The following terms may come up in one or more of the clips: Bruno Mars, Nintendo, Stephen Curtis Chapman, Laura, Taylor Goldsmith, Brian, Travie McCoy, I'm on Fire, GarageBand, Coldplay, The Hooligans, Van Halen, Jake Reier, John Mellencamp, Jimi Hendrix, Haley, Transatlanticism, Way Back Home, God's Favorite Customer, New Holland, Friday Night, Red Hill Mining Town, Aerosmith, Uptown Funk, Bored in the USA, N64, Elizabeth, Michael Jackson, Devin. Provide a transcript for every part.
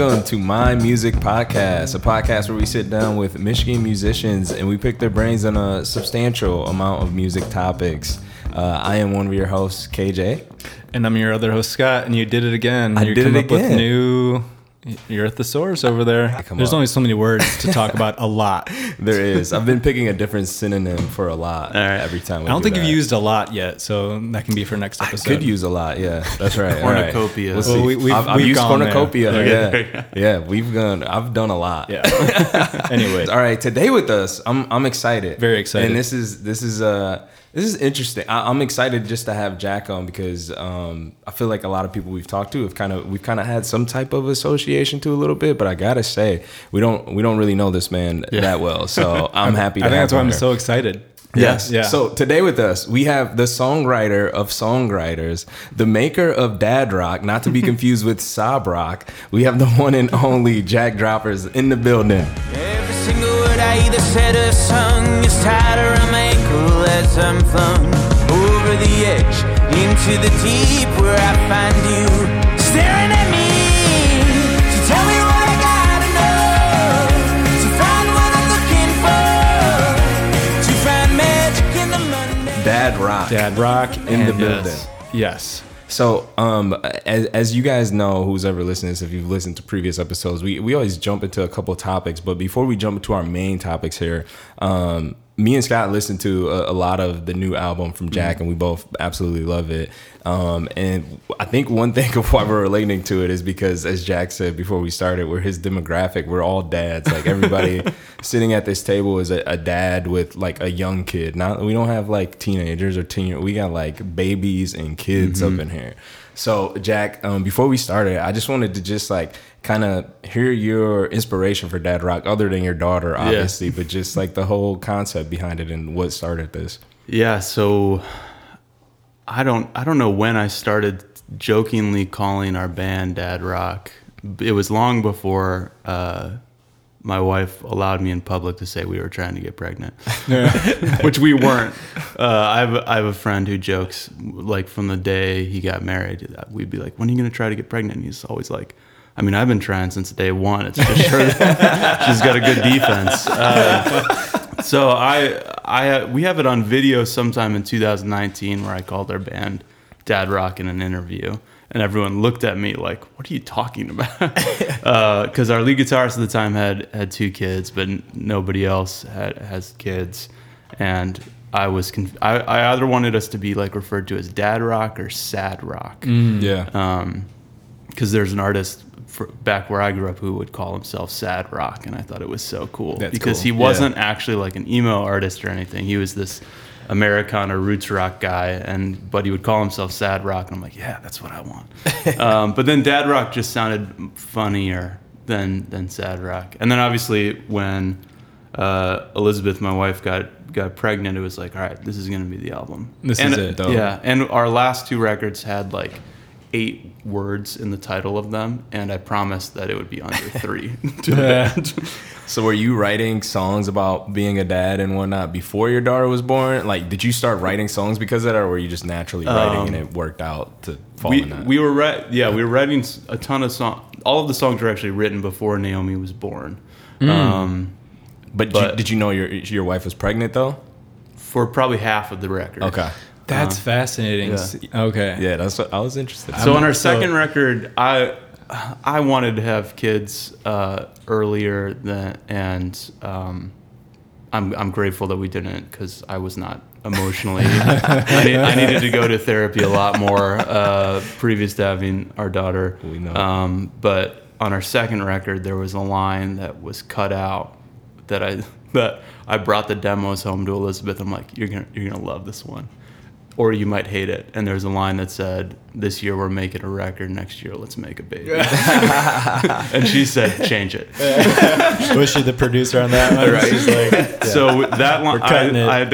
Welcome to My Music Podcast, a podcast where we sit down with Michigan musicians and we pick their brains on a substantial amount of music topics. I am one of your hosts, KJ. And I'm your other host, Scott, and you did it again. You're at the source over there. There's only so many words to talk about a lot. There is. I've been picking a different synonym for a lot every time. I don't think you've used a lot yet, so that can be for next episode. I could use a lot, yeah. That's right. Cornucopia. Right. We've used cornucopia. I've done a lot. Yeah. Anyway. All right. Today with us, I'm excited. Very excited. And this is interesting. I'm excited just to have Jack on because I feel like a lot of people we've talked to we've kind of had some type of association to a little bit, but I gotta say we don't really know this man that well. So I'm happy. I think that's why I'm so excited. Yes. Yeah. So today with us, we have the songwriter of songwriters, the maker of dad rock, not to be confused with sob rock. We have the one and only Jack Droppers in the building. Every single word I either said or sung is tied around my ankle as I'm flung over the edge into the deep where I find you staring at me. Dad rock in the building. Yes. So, as you guys know, who's ever listening to this, if you've listened to previous episodes, we always jump into a couple topics. But before we jump into our main topics here, me and Scott listened to a lot of the new album from Jack, and we both absolutely love it. And I think one thing of why we're relating to it is because, as Jack said before we started, we're his demographic. We're all dads. Like, everybody sitting at this table is a dad with, like, a young kid. We don't have, like, teenagers or teen. We got, like, babies and kids up in here. So, Jack, before we started, I just wanted to just, like, kind of hear your inspiration for dad rock, other than your daughter, obviously, but just, like, the whole concept behind it and what started this. Yeah, so I don't know when I started jokingly calling our band dad rock. It was long before my wife allowed me in public to say we were trying to get pregnant, which we weren't. I have a friend who jokes, like, from the day he got married, we'd be like, "When are you going to try to get pregnant?" And he's always like, "I mean, I've been trying since day one. It's for sure that she's got a good defense." So we have it on video sometime in 2019 where I called our band dad rock in an interview, and everyone looked at me like, "What are you talking about?" Because our lead guitarist at the time had two kids, but nobody else has kids, and I was I either wanted us to be, like, referred to as dad rock or sad rock. Because there's an artist back where I grew up who would call himself sad rock, and I thought it was so cool. He wasn't actually, like, an emo artist or anything. He was this Americana roots rock guy, but he would call himself sad rock, and I'm like, yeah, that's what I want. But then dad rock just sounded funnier than sad rock. And then obviously when Elizabeth, my wife, got pregnant, it was like, all right, this is going to be the album. This is it. Yeah, and our last two records had, like, 8 words in the title of them, and I promised that it would be under 3 to the band. So were you writing songs about being a dad and whatnot before your daughter was born? Like, did you start writing songs because of that, or were you just naturally writing and it worked out to fall in that? We were writing a ton of songs. All of the songs were actually written before Naomi was born. But did you know your wife was pregnant, though? For probably half of the record. Okay. That's fascinating. Yeah. Okay. Yeah, that's what I was interested in. So on our second record, I wanted to have kids earlier than, and I'm grateful that we didn't, because I was not emotionally. I needed to go to therapy a lot more previous to having our daughter. We know. But on our second record, there was a line that was cut out that I brought the demos home to Elizabeth. I'm like, you're gonna love this one, or you might hate it. And there's a line that said, "This year we're making a record, next year let's make a baby." And she said, "Change it." Was she the producer on that one? Right. She's like, yeah. So that line, I had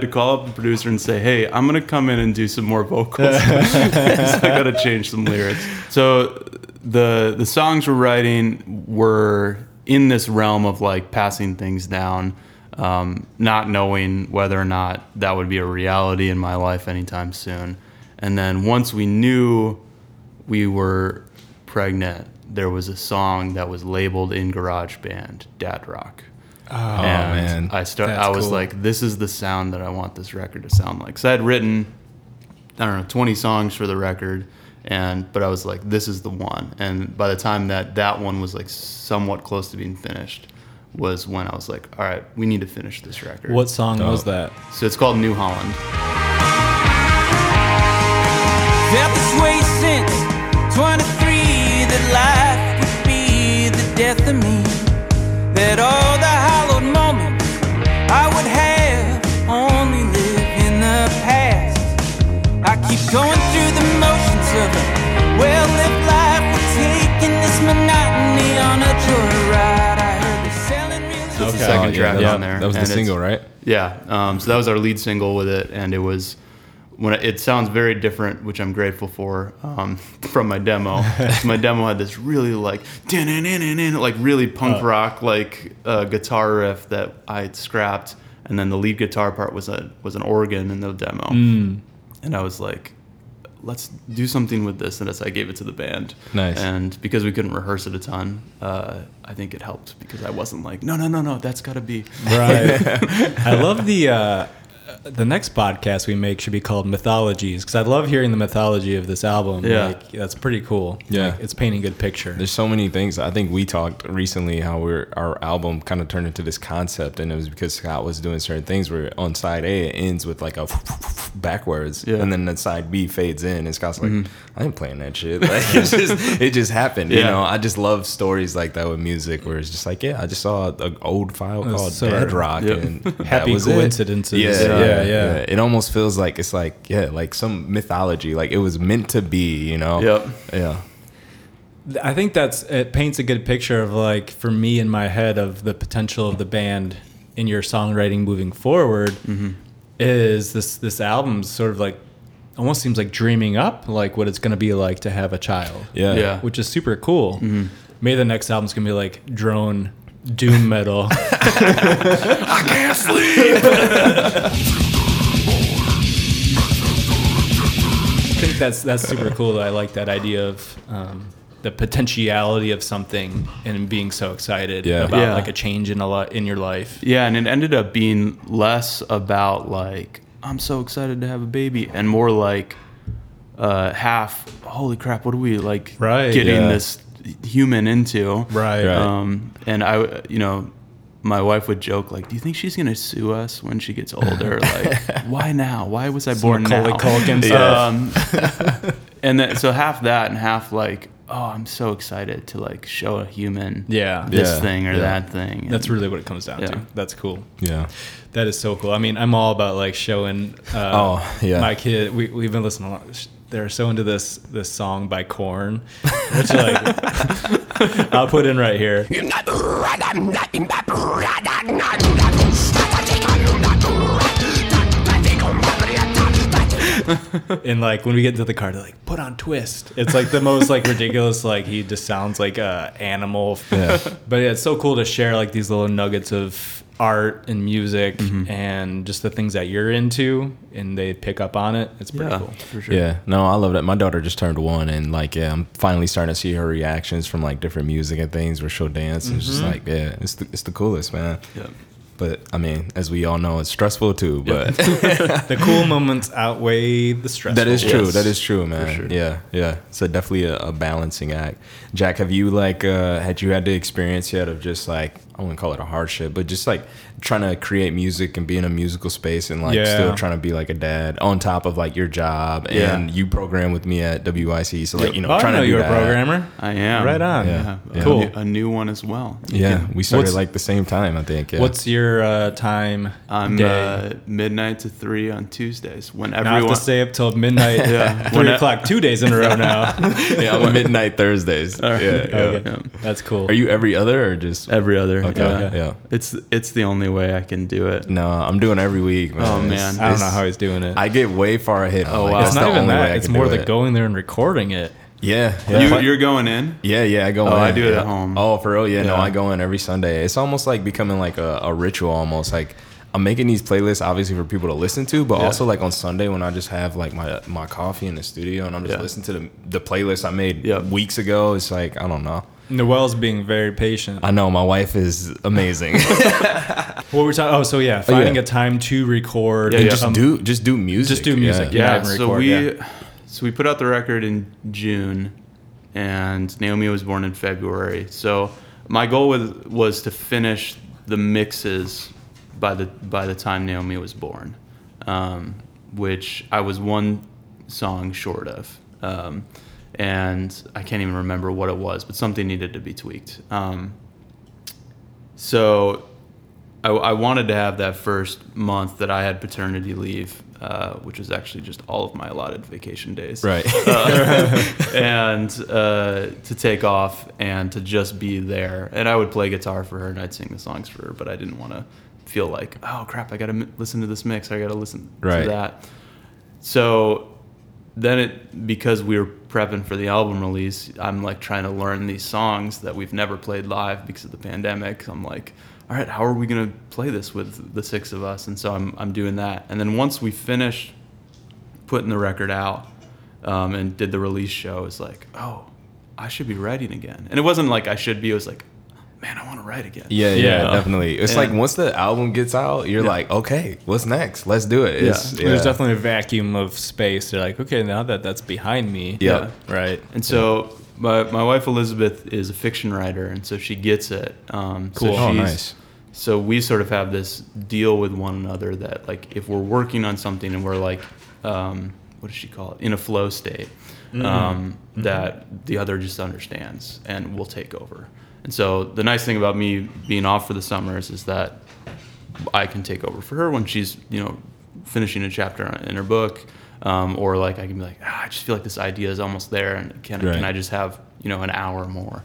to call up the producer and say, "Hey, I'm going to come in and do some more vocals." So I got to change some lyrics. So the songs we're writing were in this realm of, like, passing things down. Not knowing whether or not that would be a reality in my life anytime soon. And then once we knew we were pregnant, there was a song that was labeled in GarageBand Dad Rock. Oh, and man. I was cool. Like, this is the sound that I want this record to sound like. So I had written, I don't know, 20 songs for the record, but I was like, this is the one. And by the time that one was like somewhat close to being finished was when I was like, all right, we need to finish this record. What song was that? So it's called New Holland. Felt this way since 23 that life would be the death of me, that all the hallowed moments I would have only live in the past. I keep going through the motions of a well-lived life, we're taking this monotony on a joyride. I heard the selling really... So that's the second track on there. That was the single, right? Yeah, so that was our lead single with it, and it was... It sounds very different, which I'm grateful for, from my demo. My demo had this really really punk rock guitar riff that I had scrapped, and then the lead guitar part was an organ in the demo. Mm. And I was like, let's do something with this, and I gave it to the band. Nice. And because we couldn't rehearse it a ton, I think it helped because I wasn't like, no, that's got to be right. I love the next podcast we make should be called Mythologies, because I love hearing the mythology of this album. Yeah. That's pretty cool. Yeah. It's painting a good picture. There's so many things. I think we talked recently how our album kind of turned into this concept, and it was because Scott was doing certain things where on side A it ends with like a backwards, and then the side B fades in, and Scott's like, I ain't playing that shit. Like, it just happened. Yeah. You know, I just love stories like that with music where it's just like, I just saw an old file called Dead Rock. Yep. And happy coincidences. Yeah. It almost feels like it's like, like some mythology, like it was meant to be, you know? Yep. Yeah. I think it paints a good picture of, like, for me in my head, of the potential of the band in your songwriting moving forward. Mm-hmm. Is this album sort of like, almost seems like dreaming up like what it's going to be like to have a child. Yeah. Which is super cool. Mm-hmm. Maybe the next album's going to be like drone doom metal. I can't sleep. I think that's super cool. I like that idea of the potentiality of something and being so excited about like a change in your life. Yeah, and it ended up being less about like, I'm so excited to have a baby, and more like half, holy crap, what are we like getting this human into? Right. And I, you know, my wife would joke like, do you think she's going to sue us when she gets older? Like, why now? Why was I born now? And then, so half that and half like, oh, I'm so excited to like show a human this thing or that thing. And that's really what it comes down to. That's cool. Yeah. That is so cool. I mean, I'm all about like showing my kid. We've been listening a lot. They're so into this song by Korn, which like I'll put in right here. And like when we get into the car, they're like, put on Twist. It's like the most like ridiculous, like he just sounds like a animal. Yeah. But it's so cool to share like these little nuggets of art and music, mm-hmm. and just the things that you're into, and they pick up on it. It's pretty cool. For sure. Yeah. No, I love that. My daughter just turned 1, and like, I'm finally starting to see her reactions from like different music and things where she'll dance, and it's just like, it's the coolest, man. Yeah. But I mean, as we all know, it's stressful too, but the cool moments outweigh the stress. That is true. Yes. That is true, man. Sure. Yeah. Yeah. So definitely a balancing act. Jack, have you like, had you had the experience yet of just like, I wouldn't call it a hardship, but just like trying to create music and be in a musical space and like still trying to be like a dad on top of like your job, and you program with me at WIC. So like, you know, trying to do you're that. A programmer. I am. Right on. Yeah. Yeah. Cool. A new one as well. We started like the same time, I think. Yeah. What's your time? I'm midnight to 3 on Tuesdays. When everyone... I have to stay up till midnight. 3 o'clock, 2 days in a row now. I'm midnight Thursdays. Right. That's cool. Are you every other or just every other? Okay. Yeah. It's the only way I can do it. No, I'm doing every week. Man. Oh man, I don't know how he's doing it. I get way far ahead. Oh wow, it's not even that. It's more the going there and recording it. Yeah. You're going in? Yeah, I go in. Oh, I do it at home. Oh, for real? Yeah, no, I go in every Sunday. It's almost like becoming like a ritual almost. Like, I'm making these playlists obviously for people to listen to, but also like on Sunday when I just have like my coffee in the studio and I'm just listening to the playlist I made weeks ago. It's like, I don't know. Noelle's being very patient. I know, my wife is amazing. What were we talking? Oh, so yeah, finding a time to record and just do music. Just do music. Yeah. So record, we put out the record in June, and Naomi was born in February. So my goal was to finish the mixes by the time Naomi was born, which I was one song short of, and I can't even remember what it was, but something needed to be tweaked. So I wanted to have that first month that I had paternity leave, which was actually just all of my allotted vacation days. Right. and to take off and to just be there. And I would play guitar for her and I'd sing the songs for her, but I didn't want to feel like, oh crap, I got to listen to this mix. I got to listen to that. So then because we were prepping for the album release, I'm like trying to learn these songs that we've never played live because of the pandemic. I'm like, all right, how are we going to play this with the six of us? And so I'm doing that. And then once we finished putting the record out and did the release show, it's like, oh, I should be writing again. And it wasn't like I should be. It was like, man, I want to write again. Yeah, definitely. It's like once the album gets out, you're like, okay, what's next? Let's do it. There's definitely a vacuum of space. You're like, okay, now that's behind me. Yeah. Right. And so my wife, Elizabeth, is a fiction writer, and so she gets it. Cool. So nice. So we sort of have this deal with one another that, like, if we're working on something and we're like, what does she call it? In a flow state, that the other just understands and will take over. And so the nice thing about me being off for the summers is that I can take over for her when she's, finishing a chapter in her book, or like I can be like, I just feel like this idea is almost there, and can I just have an hour more?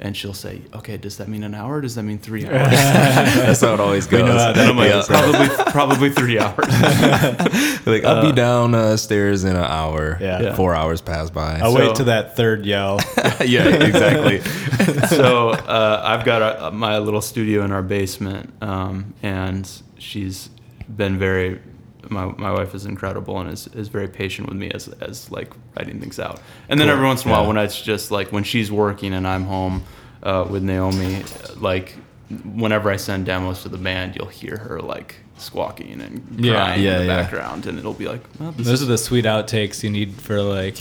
And she'll say, okay, does that mean an hour? Or does that mean 3 hours? That's how it always goes. I'm like, probably 3 hours. Like, I'll be downstairs in an hour. Yeah. 4 hours pass by. I'll wait till that third yell. Yeah, exactly. So I've got my little studio in our basement, and she's been very... My wife is incredible and is very patient with me as like writing things out. And then every once in a while, when it's just like when she's working and I'm home with Naomi, like whenever I send demos to the band, you'll hear her like squawking and crying in the background, and it'll be like, well, those are the sweet outtakes you need for like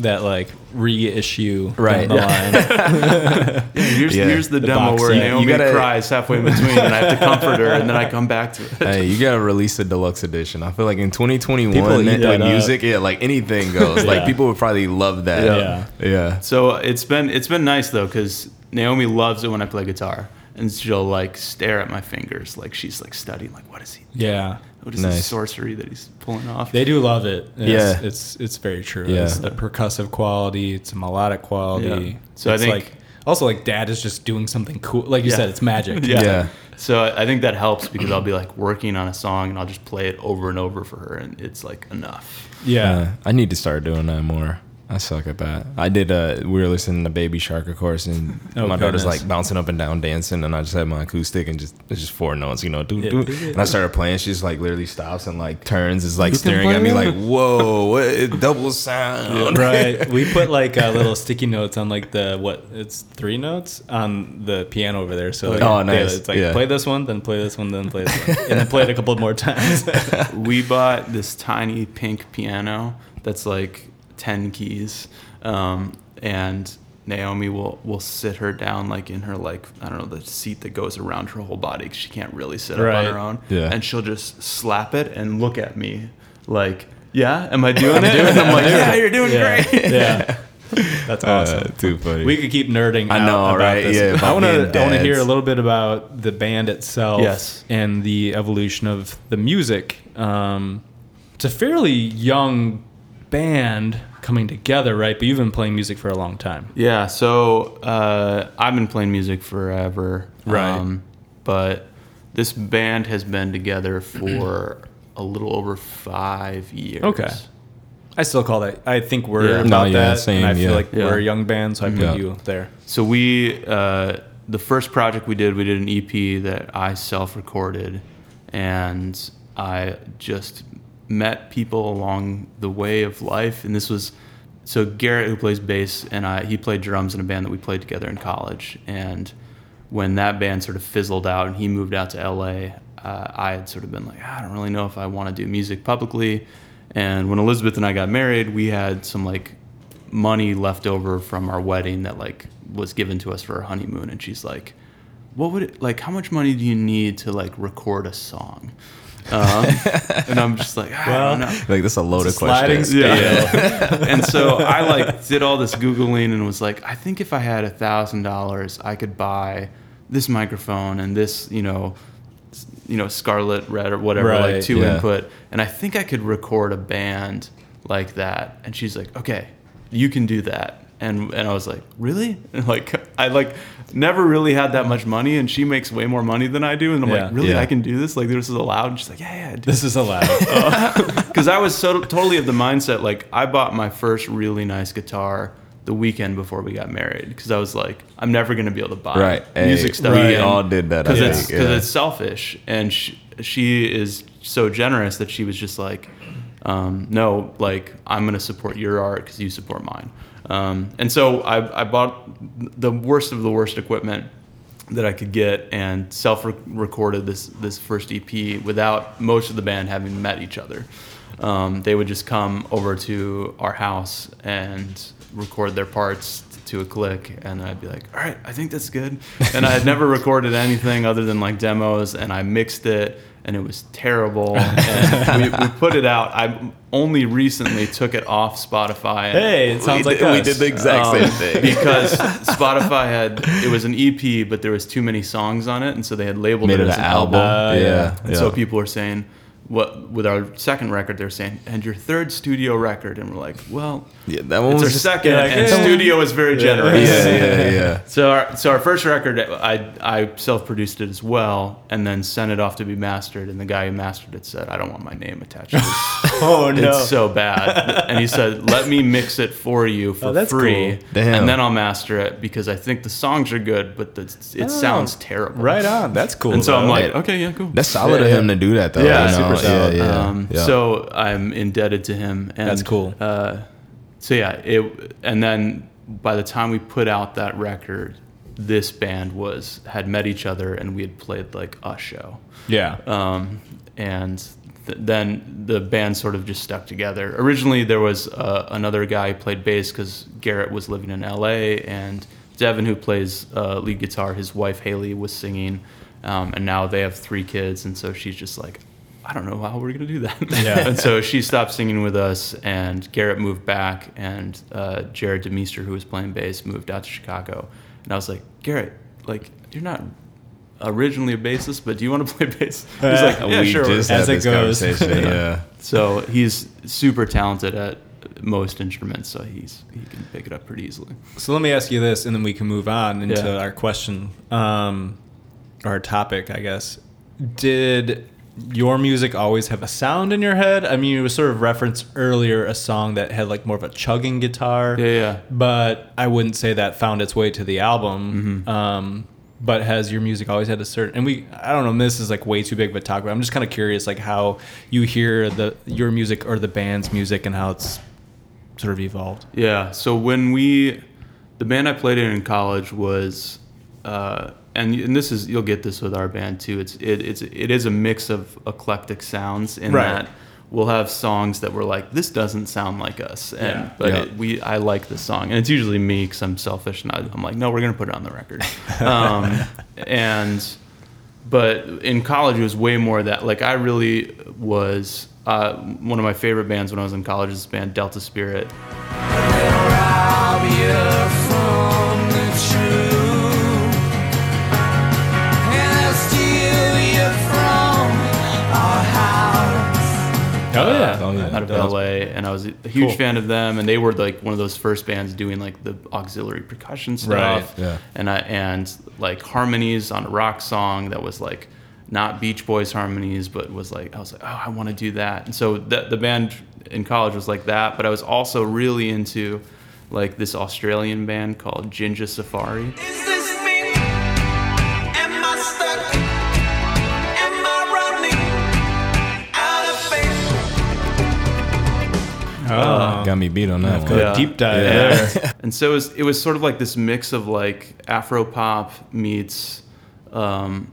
that like reissue right the line. Here's the demo where Naomi cries halfway in between, and I have to comfort her, and then I come back to it. Hey, you gotta release a deluxe edition. I feel like in 2021, people music, like anything goes. Like people would probably love that. Yeah. So it's been nice though, because Naomi loves it when I play guitar. And she'll like stare at my fingers, like she's like studying, like what is he doing? Yeah, what is this sorcery that he's pulling off? They do love it. It's very true. Yeah. It's the percussive quality, it's a melodic quality. Yeah. So it's I think like, also like dad is just doing something cool. Like you said, it's magic. Yeah. So I think that helps because I'll be like working on a song and I'll just play it over and over for her, and it's like enough. Yeah. I need to start doing that more. I suck at that. I did. We were listening to Baby Shark, of course, and my daughter's like bouncing up and down, dancing, and I just had my acoustic and it's just four notes, do. And I started playing. She just like literally stops and like turns, is like staring at me, like, "Whoa, what double sound!" Right. We put like little sticky notes on like it's 3 notes on the piano over there. So like, nice. It's like play this one, then play this one, then play this one, and then play it a couple more times. We bought this tiny pink piano that's like 10 keys, and Naomi will sit her down like in her like I don't know the seat that goes around her whole body because she can't really sit up on her own, and she'll just slap it and look at me like, am I doing it? And I'm like, you're doing great. That's awesome. Too funny. We could keep nerding. I know, right? This. Yeah. I want to hear a little bit about the band itself. Yes. And the evolution of the music. It's a fairly young band coming together, right? But you've been playing music for a long time. Yeah, so I've been playing music forever. Right. But this band has been together for a little over 5 years. Okay. I still call that. I think we're about that. Same, and I feel like we're a young band, so I put you there. So we, the first project we did an EP that I self-recorded. and I just met people along the way of life. And this was, so Garrett, who plays bass, and he played drums in a band that we played together in college. And when that band sort of fizzled out and he moved out to LA, I had sort of been like, I don't really know if I want to do music publicly. And when Elizabeth and I got married, we had some like money left over from our wedding that like was given to us for our honeymoon. And she's like, what would it, like, how much money do you need to like record a song? And I'm just like, I don't know. Like, this is a loaded question. Yeah. And so I like did all this Googling and was like, I think if I had $1,000, I could buy this microphone and this, you know, Scarlet Red or whatever, right, like two input. And I think I could record a band like that. And she's like, okay, you can do that. And I was like, really? And like, I like never really had that much money, and she makes way more money than I do. And I'm like, really? I can do this? Like, this is allowed? And she's like, yeah, I do. This is allowed. Because I was so totally of the mindset, like, I bought my first really nice guitar the weekend before we got married. Because I was like, I'm never going to be able to buy music stuff. We all did that. Because it's selfish. And she is so generous that she was just like, no, like, I'm going to support your art because you support mine. And so I bought the worst of the worst equipment that I could get and self-recorded this first EP without most of the band having met each other. They would just come over to our house and record their parts to a click, and I'd be like, all right, I think that's good. And I had never recorded anything other than like demos, and I mixed it, and it was terrible. And we put it out. I only recently took it off Spotify. Hey, it sounds like we did the exact same thing. Because Spotify it was an EP, but there was too many songs on it, and so they had labeled it as an album. And so people were saying, with our second record, they're saying, and your third studio record, and we're like, well, that one was our second, and studio is very generous. So our first record, I self-produced it as well, and then sent it off to be mastered, and the guy who mastered it said, I don't want my name attached to this. Oh no, it's so bad. And he said, let me mix it for you for free, cool. Damn. And then I'll master it, because I think the songs are good, but it sounds terrible. Right on, that's cool. And so I'm like, okay, yeah, cool. That's solid of him to do that, though. Yeah, super. So I'm indebted to him, and that's cool. And then by the time we put out that record, this band had met each other, and we had played like a show. And then the band sort of just stuck together. Originally there was another guy who played bass, because Garrett was living in LA, and Devin, who plays lead guitar, his wife Haley was singing, and now they have 3 kids, and so she's just like, I don't know how we're going to do that. And so she stopped singing with us, and Garrett moved back, and Jared DeMeester, who was playing bass, moved out to Chicago. And I was like, Garrett, like, you're not originally a bassist, but do you want to play bass? He's like, yeah, sure. As it goes. So he's super talented at most instruments, so he can pick it up pretty easily. So let me ask you this, and then we can move on into our question, our topic, I guess. Did your music always have a sound in your head? I mean, you sort of referenced earlier a song that had like more of a chugging guitar. But I wouldn't say that found its way to the album. But has your music always had a certain? And I don't know. This is like way too big of a talk. But I'm just kind of curious, like how you hear your music or the band's music and how it's sort of evolved. Yeah. So when the band I played in college was. And this is, you'll get this with our band too. It is a mix of eclectic sounds in that we'll have songs that we're like, this doesn't sound like us, and I like this song, and it's usually me because I'm selfish and I'm like, no, we're gonna put it on the record. But in college it was way more that like I really was one of my favorite bands when I was in college is this band Delta Spirit. Out of LA, and I was a huge fan of them, and they were like one of those first bands doing like the auxiliary percussion stuff, and like harmonies on a rock song that was like not Beach Boys harmonies, but was like, I was like, oh, I want to do that. And so the band in college was like that, but I was also really into like this Australian band called Jinja Safari. Is this me? Am I stuck? Am I running? got me beat on that. Yeah. Deep dive there. And so it was sort of like this mix of like Afro pop meets they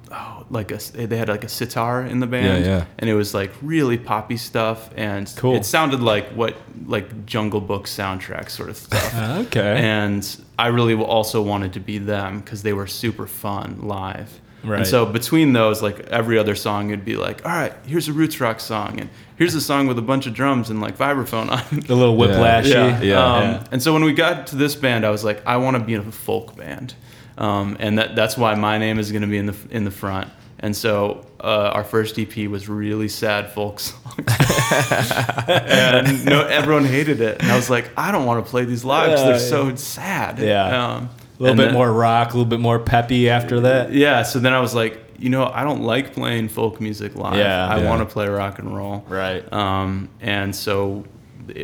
had like a sitar in the band, and it was like really poppy stuff, and cool. It sounded like Jungle Book soundtrack sort of stuff. Okay. And I really also wanted to be them because they were super fun live. Right. And so between those, like every other song, it'd be like, all right, here's a roots rock song, and here's a song with a bunch of drums and like vibraphone on it. A little whiplashy. And so when we got to this band, I was like, I want to be in a folk band. And that's why my name is going to be in the front. And so our first EP was really sad folk songs, and everyone hated it. And I was like, I don't want to play these live because they're so sad. Yeah, a little bit more rock, a little bit more peppy after that. Yeah. So then I was like, I don't like playing folk music live. Yeah, I want to play rock and roll. Right. And so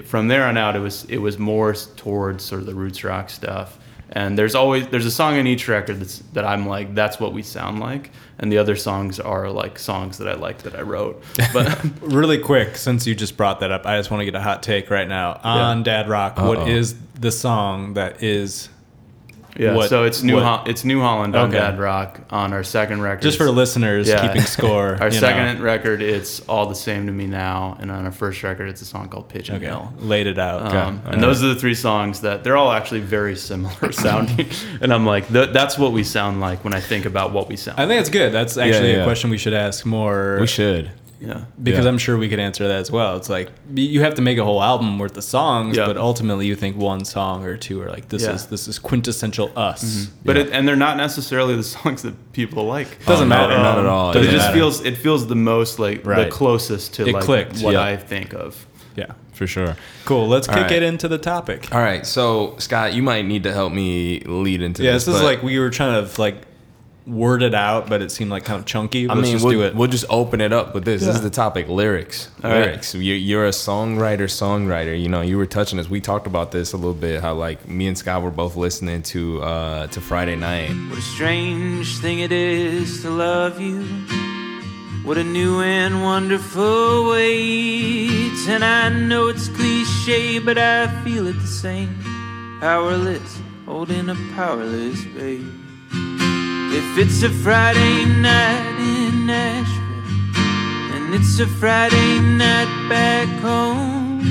from there on out, it was more towards sort of the roots rock stuff. And there's a song in each record that I'm like, that's what we sound like, and the other songs are like songs that I like that I wrote. But really quick, since you just brought that up, I just want to get a hot take right now on Dad Rock. Uh-oh. What is the song that is? Yeah, so it's New Holland on Dad Rock on our second record. Just for listeners keeping score, our second record it's All the Same to Me Now, and on our first record it's a song called Pigeon Hill. Laid it out. Those are the three songs that they're all actually very similar sounding. And I'm like, that's what we sound like when I think about what we sound. I think it's good. That's actually a question we should ask more. We should. Yeah, because I'm sure we could answer that as well. It's like you have to make a whole album worth of songs, but ultimately you think one song or two are like this is quintessential us. Mm-hmm. But and they're not necessarily the songs that people like. Doesn't matter, not at all. It just feels the most like the closest to like what I think of. Yeah, for sure. Cool. Let's kick it into the topic. All right, so Scott, you might need to help me lead into this. Yeah, this is like we were trying to like word it out, but it seemed like kind of chunky. Let's do it. We'll just open it up with this. Yeah. This is the topic: lyrics. Lyrics. Right. You're a songwriter. You were touching this. We talked about this a little bit. How like me and Scott were both listening to Friday Night. What a strange thing it is to love you. What a new and wonderful way. And I know it's cliche, but I feel it the same. Powerless, holding a powerless babe. If it's a Friday night in Nashville, and it's a Friday night back home,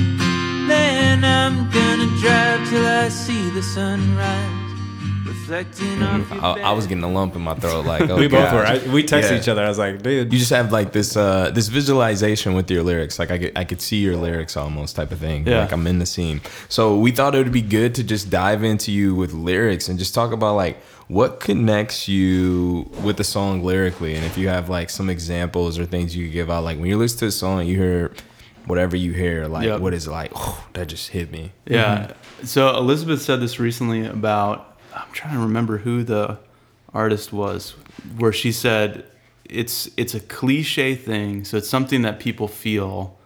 then I'm gonna drive till I see the sunrise reflecting off your bed. I was getting a lump in my throat. Like, oh, we both were. We texted each other. I was like, dude. You just have like this visualization with your lyrics. Like I could see your lyrics almost type of thing. Yeah. Like I'm in the scene. So we thought it would be good to just dive into you with lyrics and just talk about like, what connects you with the song lyrically? And if you have like some examples or things you could give out, like when you listen to a song, you hear whatever you hear, like what is it like? Oh, that just hit me. Yeah. Mm-hmm. So Elizabeth said this recently about, I'm trying to remember who the artist was, where she said it's a cliche thing. So it's something that people feel,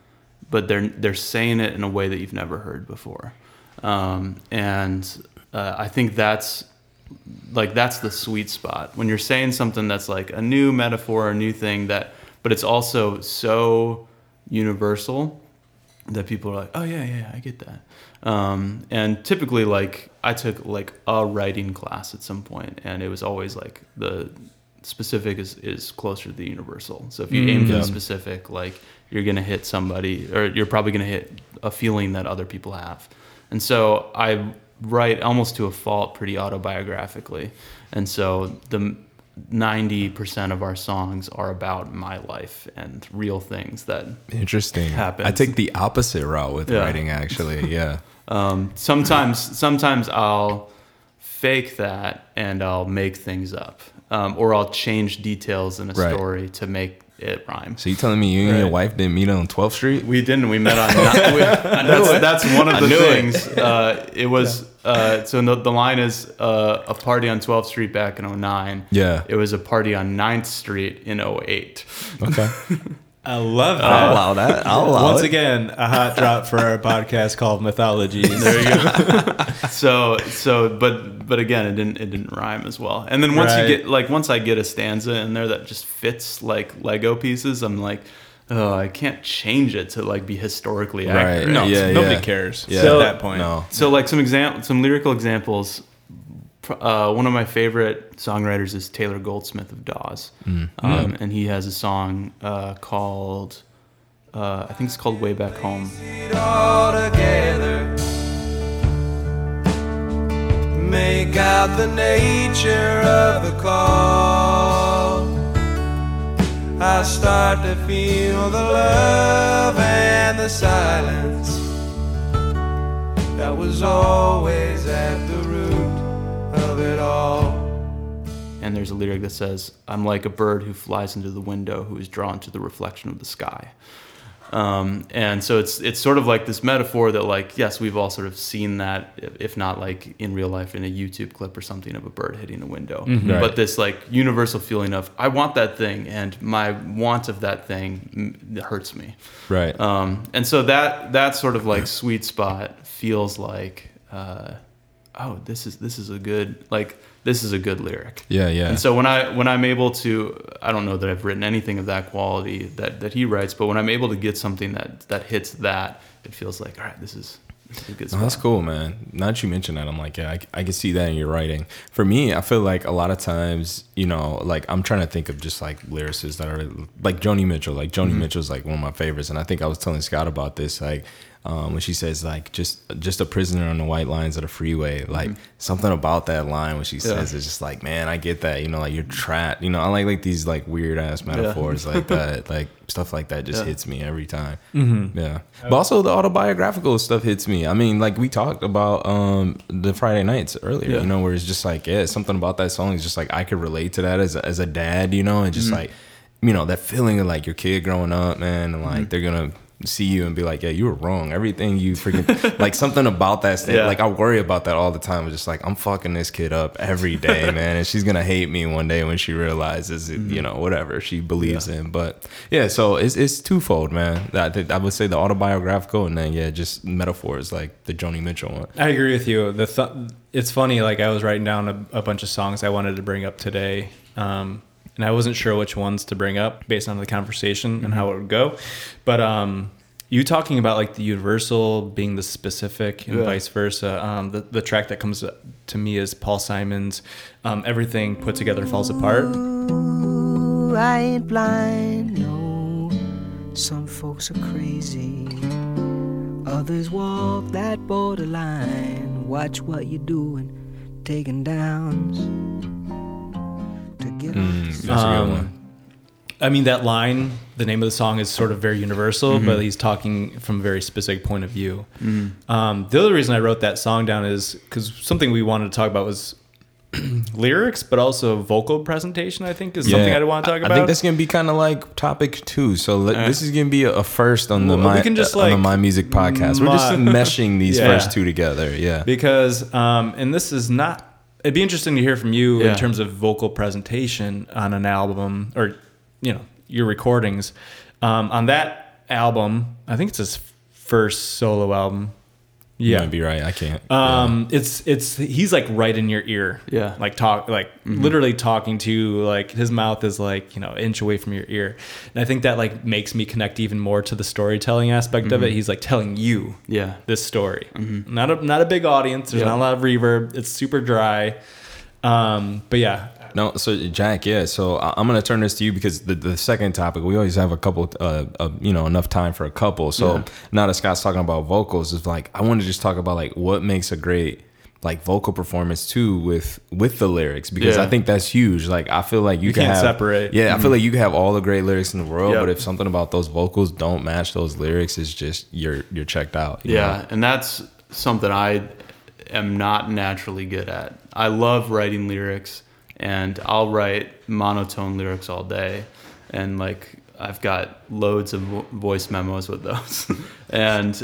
but they're saying it in a way that you've never heard before. And I think that's the sweet spot when you're saying something that's like a new metaphor, a new thing but it's also so universal that people are like, oh yeah, I get that. And typically like I took like a writing class at some point, and it was always like the specific is closer to the universal. So if you aim for the specific, like you're going to hit somebody, or you're probably going to hit a feeling that other people have. And so I write almost to a fault pretty autobiographically, and so the 90% of our songs are about my life and real things that happen. I take the opposite route with writing, actually. Sometimes I'll fake that and I'll make things up, or I'll change details in a story to make it rhymes. So you telling me you and your wife didn't meet on 12th Street? We didn't. We met on... that's one of the things. It was... so the line is a party on 12th Street back in 2009. Yeah. It was a party on 9th Street in 2008. Okay. I love that. I'll allow that. Once again, a hot drop for our podcast called Mythologies. There you go. But again, it didn't rhyme as well. And then once I get a stanza in there that just fits like Lego pieces, I'm like, I can't change it to like be historically accurate. Right. No, yeah, nobody cares at that point. No. So like some lyrical examples. One of my favorite songwriters is Taylor Goldsmith of Dawes, and he has a song called I think it's called "Way Back Home." It all together. Make out the nature of the call. I start to feel the love and the silence that was always at the root of it all. And there's a lyric that says, "I'm like a bird who flies into the window, who is drawn to the reflection of the sky." And so it's sort of like this metaphor that like, yes, we've all sort of seen that, if not like in real life in a YouTube clip or something of a bird hitting a window, right. But this like universal feeling of, I want that thing and my want of that thing hurts me. Right. And so that sort of like sweet spot feels like, oh, this is a good, like, this is a good lyric. Yeah, yeah. And so when I'm able to, I don't know that I've written anything of that quality that he writes, but when I'm able to get something that hits that, it feels like, all right, this is a good spot. Oh, that's cool, man. Now that you mention that, I'm like, yeah, I can see that in your writing. For me, I feel like a lot of times, you know, like I'm trying to think of just like lyricists that are like Joni Mitchell. Like Joni Mitchell's like one of my favorites. And I think I was telling Scott about this, like, when she says like just a prisoner on the white lines of the freeway, like something about that line when she says it's just like, man, I get that, you know, like you're trapped, you know. I like these like weird ass metaphors like that, like stuff like that just hits me every time. But also the autobiographical stuff hits me. I mean, like we talked about the Friday Nights earlier, you know, where it's just like something about that song is just like I could relate to that as a dad, you know, and just like, you know, that feeling of like your kid growing up, man, and like they're gonna see you and be like, yeah, you were wrong. Everything you freaking like something about that state. Like I worry about that all the time. I'm just like, I'm fucking this kid up every day, man. And she's going to hate me one day when she realizes, you know, whatever she believes in. But yeah, so it's twofold, man. I would say the autobiographical and then, just metaphors like the Joni Mitchell one. I agree with you. It's funny. Like I was writing down a bunch of songs I wanted to bring up today. And I wasn't sure which ones to bring up based on the conversation and how it would go. But you talking about like the universal being the specific and vice versa. The track that comes to me is Paul Simon's Everything Put Together Falls Apart. Ooh, I ain't blind, no. Some folks are crazy. Others walk that borderline. Watch what you're doing, taking downs. That's a good one. I mean, that line, the name of the song is sort of very universal, but he's talking from a very specific point of view. The other reason I wrote that song down is because something we wanted to talk about was lyrics, but also vocal presentation, I think, is something I want to talk about. I think that's going to be kind of like topic two. So this is going to be a first on the My Music podcast. We're just meshing these first two together. Yeah. Because, and this is not... It'd be interesting to hear from you in terms of vocal presentation on an album or, you know, your recordings. On that album, I think it's his first solo album. Yeah. You might be right. I can't. He's like right in your ear. Yeah. Like literally talking to you, like his mouth is like, you know, an inch away from your ear. And I think that like makes me connect even more to the storytelling aspect of it. He's like telling you this story. Not a big audience. There's not a lot of reverb. It's super dry. But yeah. No, so Jack, so I'm going to turn this to you because the second topic, we always have a couple, you know, enough time for a couple. So now that Scott's talking about vocals, it's like, I want to just talk about like what makes a great like vocal performance too with the lyrics, because I think that's huge. Like, I feel like you can have, separate. Yeah. I feel like you can have all the great lyrics in the world, but if something about those vocals don't match those lyrics, it's just, you're checked out. You know? And that's something I am not naturally good at. I love writing lyrics. And I'll write monotone lyrics all day. And like, I've got loads of voice memos with those. And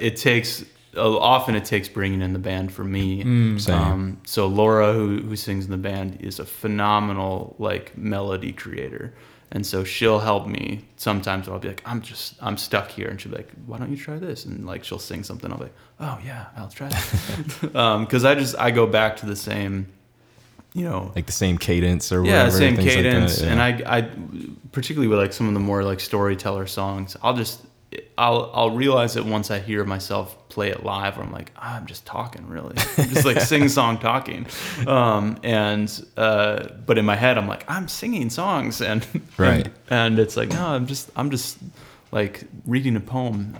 it takes bringing in the band for me. So Laura, who sings in the band, is a phenomenal like melody creator. And so she'll help me. Sometimes I'll be like, I'm stuck here. And she'll be like, why don't you try this? And like, she'll sing something. I'll be like, oh yeah, I'll try that. Cause I go back to the same... You know, like the same cadence or whatever. Yeah, same cadence. Like that, yeah. And I particularly with like some of the more like storyteller songs, I'll realize it once I hear myself play it live, where I'm like, I'm just talking, really. I'm just like sing-song talking. But in my head, I'm like, I'm singing songs. And it's like, no, I'm just like reading a poem.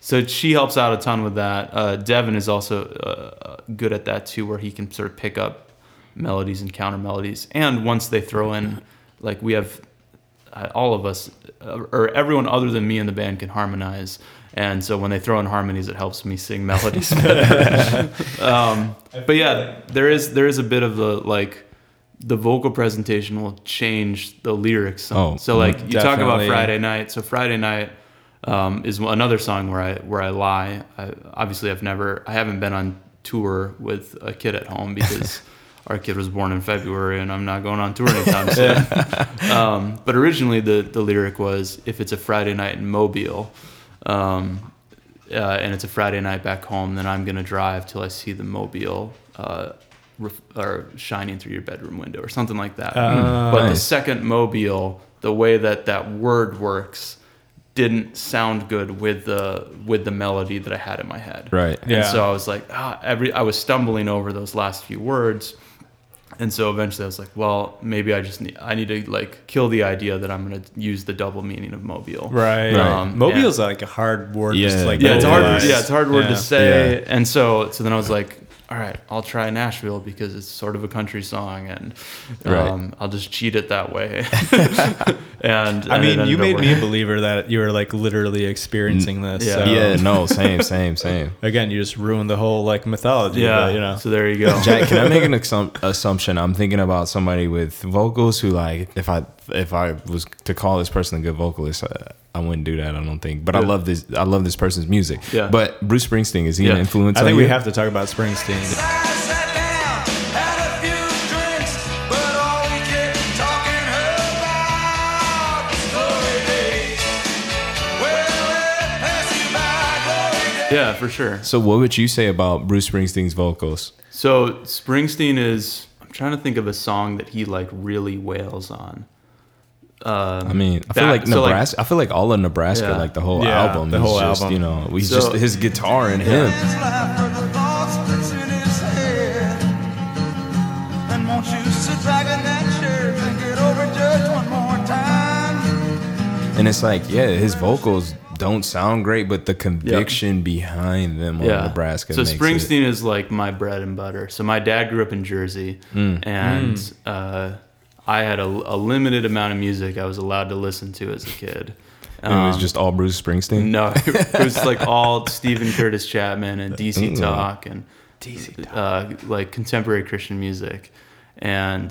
So she helps out a ton with that. Devin is also good at that too, where he can sort of pick up melodies and counter melodies. And once they throw in, like we have... all of us, or everyone other than me in the band, can harmonize, and so when they throw in harmonies, it helps me sing melodies. But yeah, there is a bit of the like the vocal presentation will change the lyrics. So like you talk about Friday Night. So Friday Night is another song where I lie. I haven't been on tour with a kid at home because. Our kid was born in February, and I'm not going on tour anytime soon. But originally, the lyric was, if it's a Friday night in Mobile, and it's a Friday night back home, then I'm going to drive till I see the Mobile shining through your bedroom window or something like that. But the second Mobile, the way that word works, didn't sound good with the melody that I had in my head. Right. Yeah. And so I was like, I was stumbling over those last few words. And so eventually I was like, well, maybe I need to like kill the idea that I'm going to use the double meaning of Mobile. Right. Mobile's like a hard word. Yeah. It's a hard word to say. Yeah. And so then I was like, all right, I'll try Nashville because it's sort of a country song, and I'll just cheat it that way. And I mean, you made me a believer that you were like literally experiencing this. Yeah, so. Same. Again, you just ruined the whole like mythology. Yeah, but, you know. So there you go. Jack, can I make an assumption? I'm thinking about somebody with vocals who, like, if I was to call this person a good vocalist, I wouldn't do that, I don't think. But yeah. I love this person's music. Yeah. But Bruce Springsteen, is he an influence on you? I think we have to talk about Springsteen. Yeah, for sure. So what would you say about Bruce Springsteen's vocals? So Springsteen is... I'm trying to think of a song that he like really wails on. Nebraska. I feel like all of Nebraska, like the whole album. The whole album, you know, he's just his guitar and him. And it's like, his vocals don't sound great, but the conviction behind them on Nebraska. So Springsteen is like my bread and butter. So my dad grew up in Jersey, and I had a limited amount of music I was allowed to listen to as a kid. It was just all Bruce Springsteen? No, it was like all Stephen Curtis Chapman and DC Talk and like contemporary Christian music. And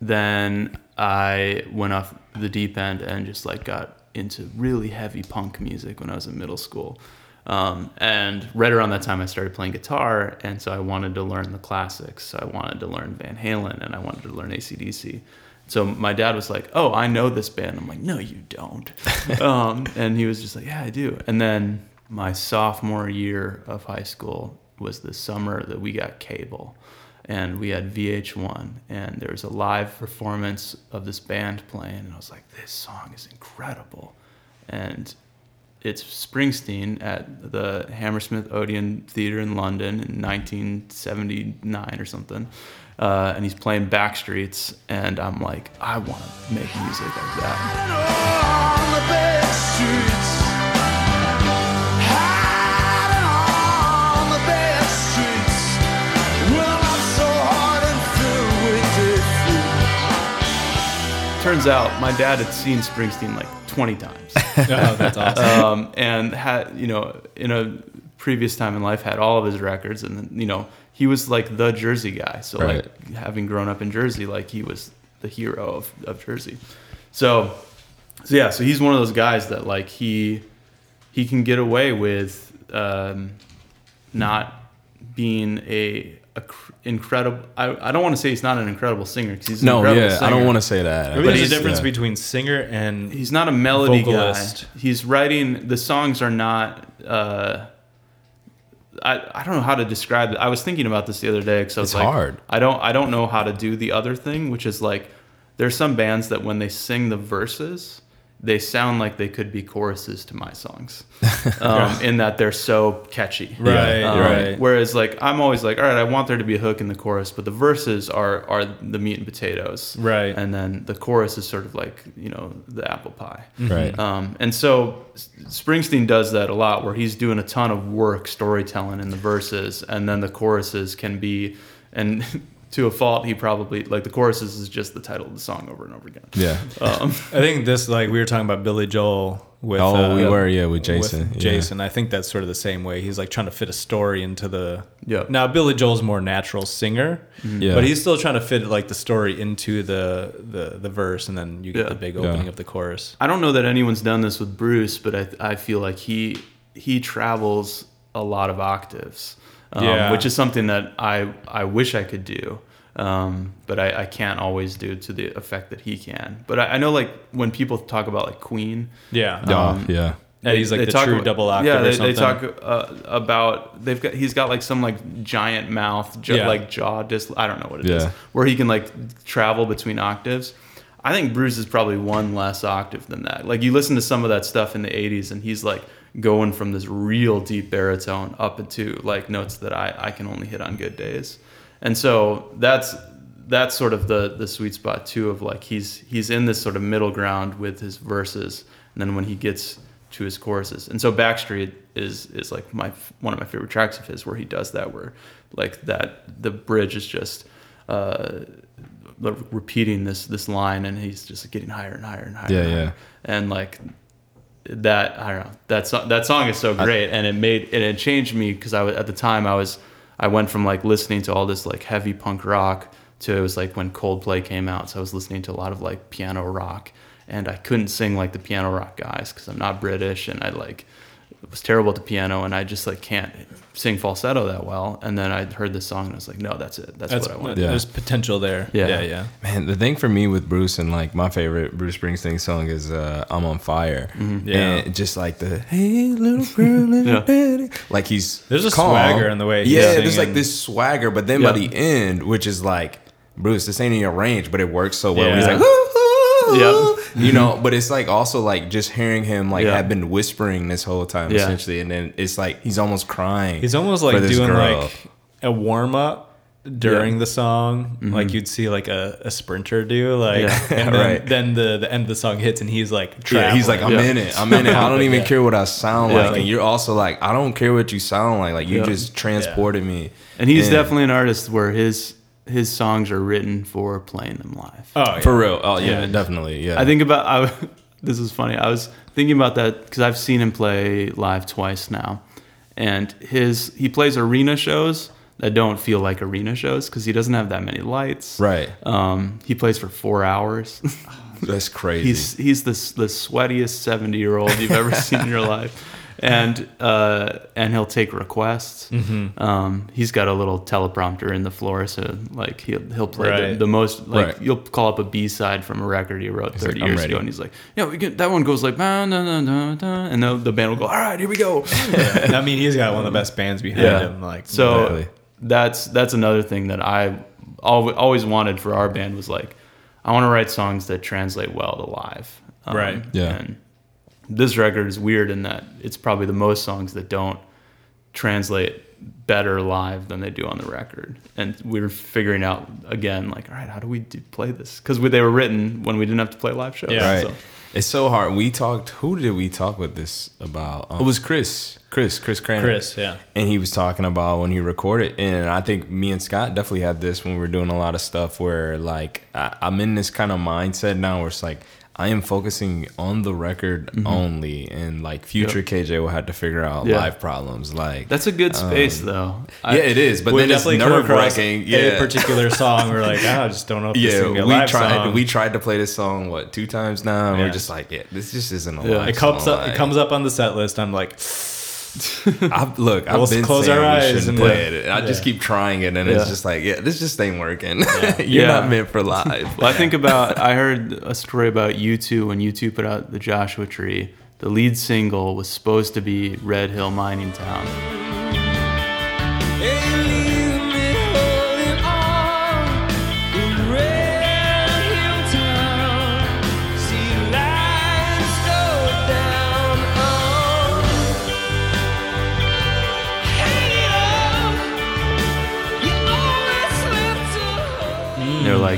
then I went off the deep end and just like got into really heavy punk music when I was in middle school. And right around that time I started playing guitar, and so I wanted to learn the classics. So I wanted to learn Van Halen, and I wanted to learn AC/DC. So my dad was like, oh, I know this band. I'm like, no, you don't. And he was just like, yeah, I do. And then my sophomore year of high school was the summer that we got cable. And we had VH1, and there was a live performance of this band playing, and I was like, this song is incredible. And it's Springsteen at the Hammersmith Odeon Theatre in London in 1979 or something. And he's playing Backstreets, and I'm like, I want to make music like that. Turns out my dad had seen Springsteen like 20 times. Oh, that's awesome. And had, you know, in a previous time in life, had all of his records. And, you know, he was like the Jersey guy. So, like, having grown up in Jersey, like, he was the hero of Jersey. So he's one of those guys that, like, he can get away with not being a incredible. I don't want to say he's not an incredible singer, because he's an incredible singer. I don't want to say that. But there's a difference between singer and he's not a melody vocalist. Guy. He's writing the songs are not. I don't know how to describe it. I was thinking about this the other day because I was like, hard. I don't know how to do the other thing, which is like There's some bands that when they sing the verses, they sound like they could be choruses to my songs, in that they're so catchy. Right, right. Whereas, like, I'm always like, all right, I want there to be a hook in the chorus, but the verses are the meat and potatoes. Right. And then the chorus is sort of like, you know, the apple pie. Right. And so Springsteen does that a lot, where he's doing a ton of work storytelling in the verses, and then the choruses can be, and to a fault, he probably, like, the choruses is just the title of the song over and over again. Yeah. I think this, like, we were talking about Billy Joel with... with Jason. With Jason. Yeah. I think that's sort of the same way. He's, like, trying to fit a story into the... Yeah. Now, Billy Joel's more natural singer, yeah, but he's still trying to fit, like, the story into the verse, and then you get the big opening of the chorus. I don't know that anyone's done this with Bruce, but I feel like he travels a lot of octaves. Which is something that I wish I could do, but I can't always do to the effect that he can. But I know, like, when people talk about, like, Queen, Eddie's like the true double octave. Yeah, they talk about he's got like some like giant mouth, like jaw. I don't know what it is, where he can like travel between octaves. I think Bruce is probably one less octave than that. Like, you listen to some of that stuff in the '80s, and he's like going from this real deep baritone up into like notes that I can only hit on good days. And so that's sort of the sweet spot too, of like he's in this sort of middle ground with his verses, and then when he gets to his choruses. And so Backstreet is like one of my favorite tracks of his, where he does that, where like that the bridge is just repeating this line, and he's just getting higher and higher and higher. And like that, I don't know. That song is so great, and it changed me, because I went from like listening to all this like heavy punk rock to, it was like when Coldplay came out, so I was listening to a lot of like piano rock, and I couldn't sing like the piano rock guys because I'm not British, and I like was terrible at the piano, and I just like can't sing falsetto that well. And then I heard this song, and I was like, no, that's it. That's what I want. Yeah. There's potential there. Yeah. Man, the thing for me with Bruce, and like my favorite Bruce Springsteen song is "I'm on Fire." Mm-hmm. Yeah. And just like the hey little girl, little baby, like there's a swagger in the way. Yeah, there's like this swagger, but then by the end, which is like, Bruce, this ain't in your range, but it works so well. Yeah. He's like, you know, but it's like also like just hearing him like I've been whispering this whole time essentially, and then it's like he's almost crying. He's almost like doing like a warm up during the song, like you'd see like a sprinter do, like and then, then the end of the song hits, and he's like traveling. He's like, I'm in it, I'm in it. I don't even care what I sound like, and you're also like, I don't care what you sound like. Like you just transported me. And he's definitely an artist where his songs are written for playing them live. Oh, yeah. For real. Oh, yeah, definitely. Yeah. I think about... this is funny. I was thinking about that because I've seen him play live twice now. And he plays arena shows that don't feel like arena shows because he doesn't have that many lights. Right. He plays for 4 hours. That's crazy. He's the sweatiest 70-year-old you've ever seen in your life. And he'll take requests. Mm-hmm. He's got a little teleprompter in the floor, so like he'll play the most. Like you'll call up a B-side from a record he wrote 30 years ago, and he's like, "Yeah, that one goes like da da da da," and the band will go, "All right, here we go." I mean, he's got one of the best bands behind him. Like, so literally. That's another thing that I always wanted for our band was like, I want to write songs that translate well to live. And this record is weird in that it's probably the most songs that don't translate better live than they do on the record. And we were figuring out again, like, all right, how do we play this? Because they were written when we didn't have to play live shows. Yeah, right. So. It's so hard. Who did we talk with this about? It was Chris Craner. Chris, yeah. And he was talking about when he recorded. And I think me and Scott definitely had this when we were doing a lot of stuff where, like, I'm in this kind of mindset now where it's like, I am focusing on the record only, and like future KJ will have to figure out live problems. Like that's a good space though. It is, but then it's nerve-wracking. A particular song, we're like, I just don't know if this is gonna be a live song. We tried to play this song 2 times now. And we're just like, this just isn't a live song. It comes up on the set list. I'm like. I've been close our eyes and play it. I just keep trying it, and it's just like, this just ain't working. You're not meant for live. Well, I heard a story about U2 when U2 put out the Joshua Tree. The lead single was supposed to be Red Hill Mining Town. Hey, leave me holding on in Red Hill Town.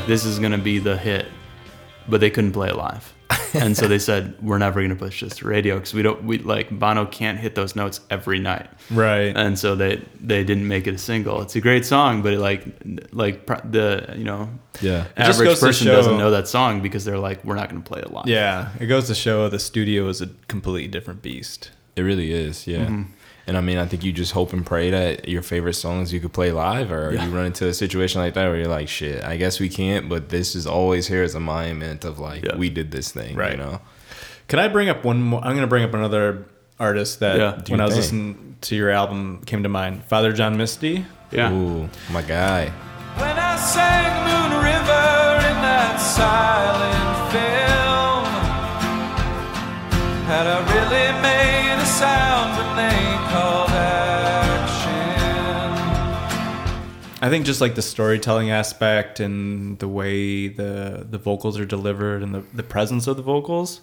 like, this is going to be the hit. But they couldn't play it live. And so they said, we're never going to push this to radio because we Bono can't hit those notes every night. Right. And so they didn't make it a single. It's a great song, but it average person doesn't know that song because they're like, we're not going to play it live. Yeah. It goes to show the studio is a completely different beast. It really is. Yeah. Mm-hmm. And I mean, I think you just hope and pray that your favorite songs you could play live, or you run into a situation like that where you're like, shit, I guess we can't, but this is always here as a monument of we did this thing, right. You know? Can I bring up one more? I'm going to bring up another artist that when I was listening to your album came to mind, Father John Misty. Yeah. Ooh, my guy. When I sang Moon River in that silent film, had I really made a sound when they called action? I think just like the storytelling aspect and the way the vocals are delivered and the presence of the vocals,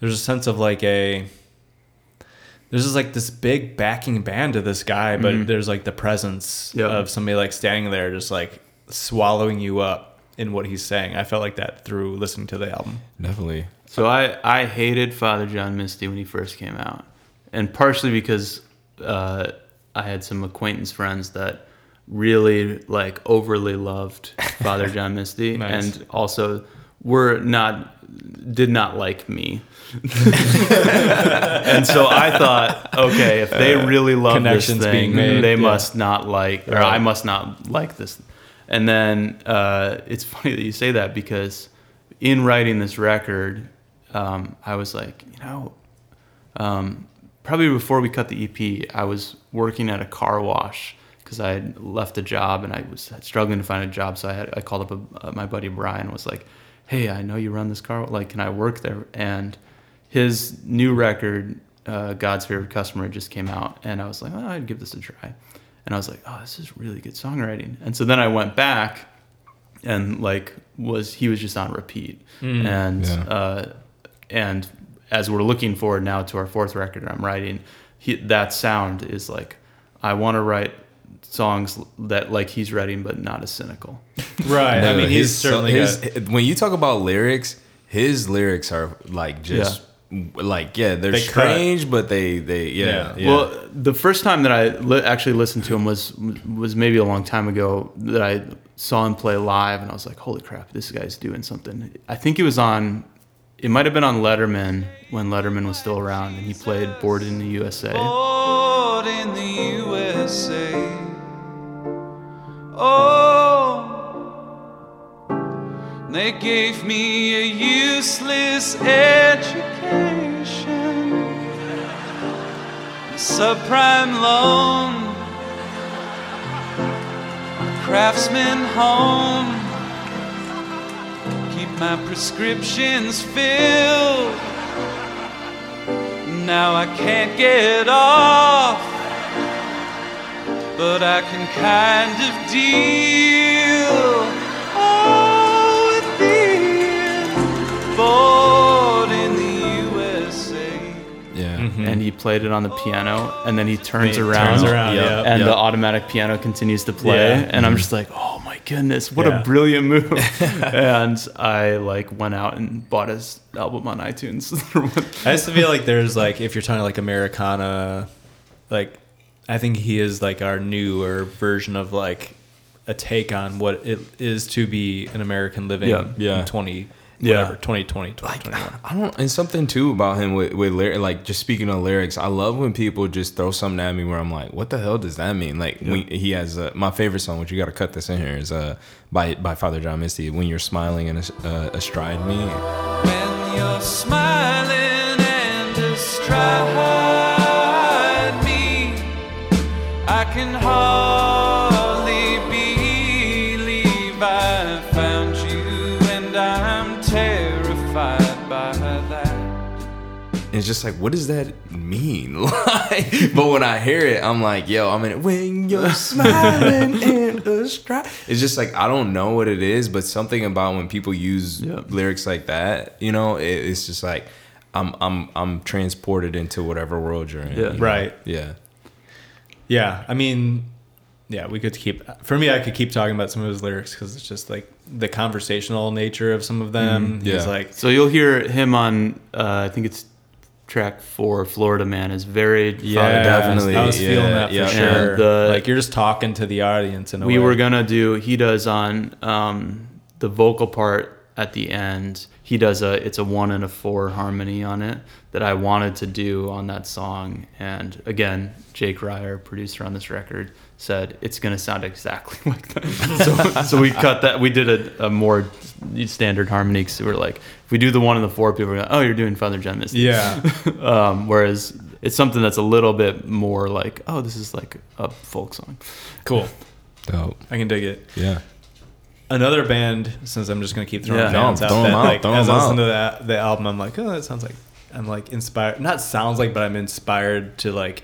there's a sense of there's just like this big backing band to this guy, but there's like the presence of somebody like standing there just like swallowing you up in what he's saying. I felt like that through listening to the album. Definitely. So I hated Father John Misty when he first came out. And partially because I had some acquaintance friends that really overly loved Father John Misty, nice. And also did not like me. And so I thought, okay, if they really love this thing, they must not like, or I must not like this. And then it's funny that you say that because in writing this record, I was like, probably before we cut the EP, I was working at a car wash because I had left a job and I was struggling to find a job. So I called up my buddy Brian and was like, hey, I know you run this car. Can I work there? And his new record, God's Favorite Customer, just came out. And I was like, oh, I'd give this a try. And I was like, oh, this is really good songwriting. And so then I went back and he was just on repeat. And as we're looking forward now to our fourth record I'm writing, that sound is I want to write songs that he's writing, but not as cynical. Right. No, I mean, he's certainly... when you talk about lyrics, his lyrics are they're strange, cut. But they. Well, the first time that I actually listened to him was maybe a long time ago that I saw him play live, and I was like, holy crap, this guy's doing something. I think he was on... It might have been on Letterman when Letterman was still around, and he played Bored in the USA. Bored in the USA. Oh, they gave me a useless education, a subprime loan, a craftsman home. My prescriptions filled. Now I can't get off, but I can kind of deal. Oh, with being bored in the USA. Yeah, and he played it on the piano, and then he turns around and the automatic piano continues to play, and I'm just like, oh. Goodness, what a brilliant move. And I went out and bought his album on iTunes. I just feel like there's if you're talking Americana, I think he is our newer version of a take on what it is to be an American living in 2020, 2021. And something too about him with lyrics, just speaking of lyrics, I love when people just throw something at me where I'm like, what the hell does that mean? He has my favorite song, which you got to cut this in here, is by Father John Misty, When You're Smiling and Astride Me. When you're smiling and astride me, I can hardly believe I found you, and I'm terrified by that. And it's just what does that mean? But when I hear it, I'm like, yo, I'm in it. When you're smiling and a stride. It's just I don't know what it is, but something about when people use lyrics like that, you know, it's just I'm transported into whatever world you're in. Yeah. You know? Right. Yeah. Yeah. I mean, yeah, we could keep, for me, I could keep talking about some of his lyrics because it's just like the conversational nature of some of them. Mm-hmm. Yeah. Like, so you'll hear him on, I think it's track 4, Florida Man is varied. Yeah, definitely. I was feeling that for sure. Like you're just talking to the audience in a way. We were going to do, he does on the vocal part at the end, he does it's a 1 and a 4 harmony on it that I wanted to do on that song. And again, Jake Reier, producer on this record, said it's going to sound exactly like that. So we cut that. We did a more standard harmony because we were like, if we do the 1 and the 4, people are like, oh, you're doing Father John Misty. Yeah. Whereas it's something that's a little bit more like, oh, this is like a folk song. Cool. Dope. I can dig it. Yeah. Another band, since I'm just going to keep throwing bands out, that, like, as I listen to the album, I'm like, oh, that sounds like, I'm like inspired. Not sounds like, but I'm inspired to like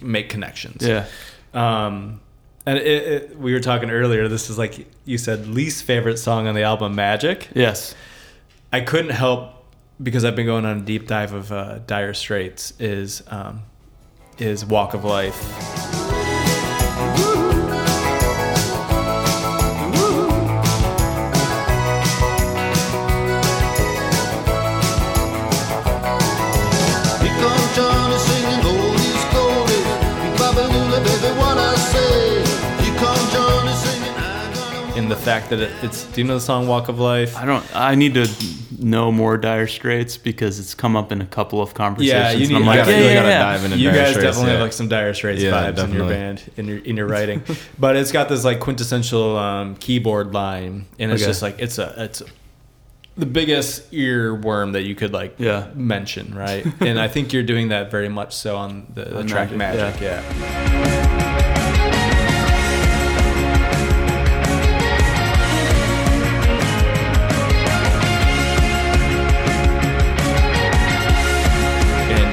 make connections. Yeah. And we were talking earlier, this is like you said, least favorite song on the album, Magic. Yes. I couldn't help, because I've been going on a deep dive of Dire Straits, is Walk of Life. The fact that it's, do you know the song Walk of Life? I need to know more Dire Straits because it's come up in a couple of conversations. Yeah, you need, and I'm like, dive into you Dire guys Straits, definitely have like some Dire Straits vibes definitely. In your band, in your writing. But it's got this like quintessential keyboard line, and it's just like it's the biggest earworm that you could like mention, right? And I think you're doing that very much so on the track Magic.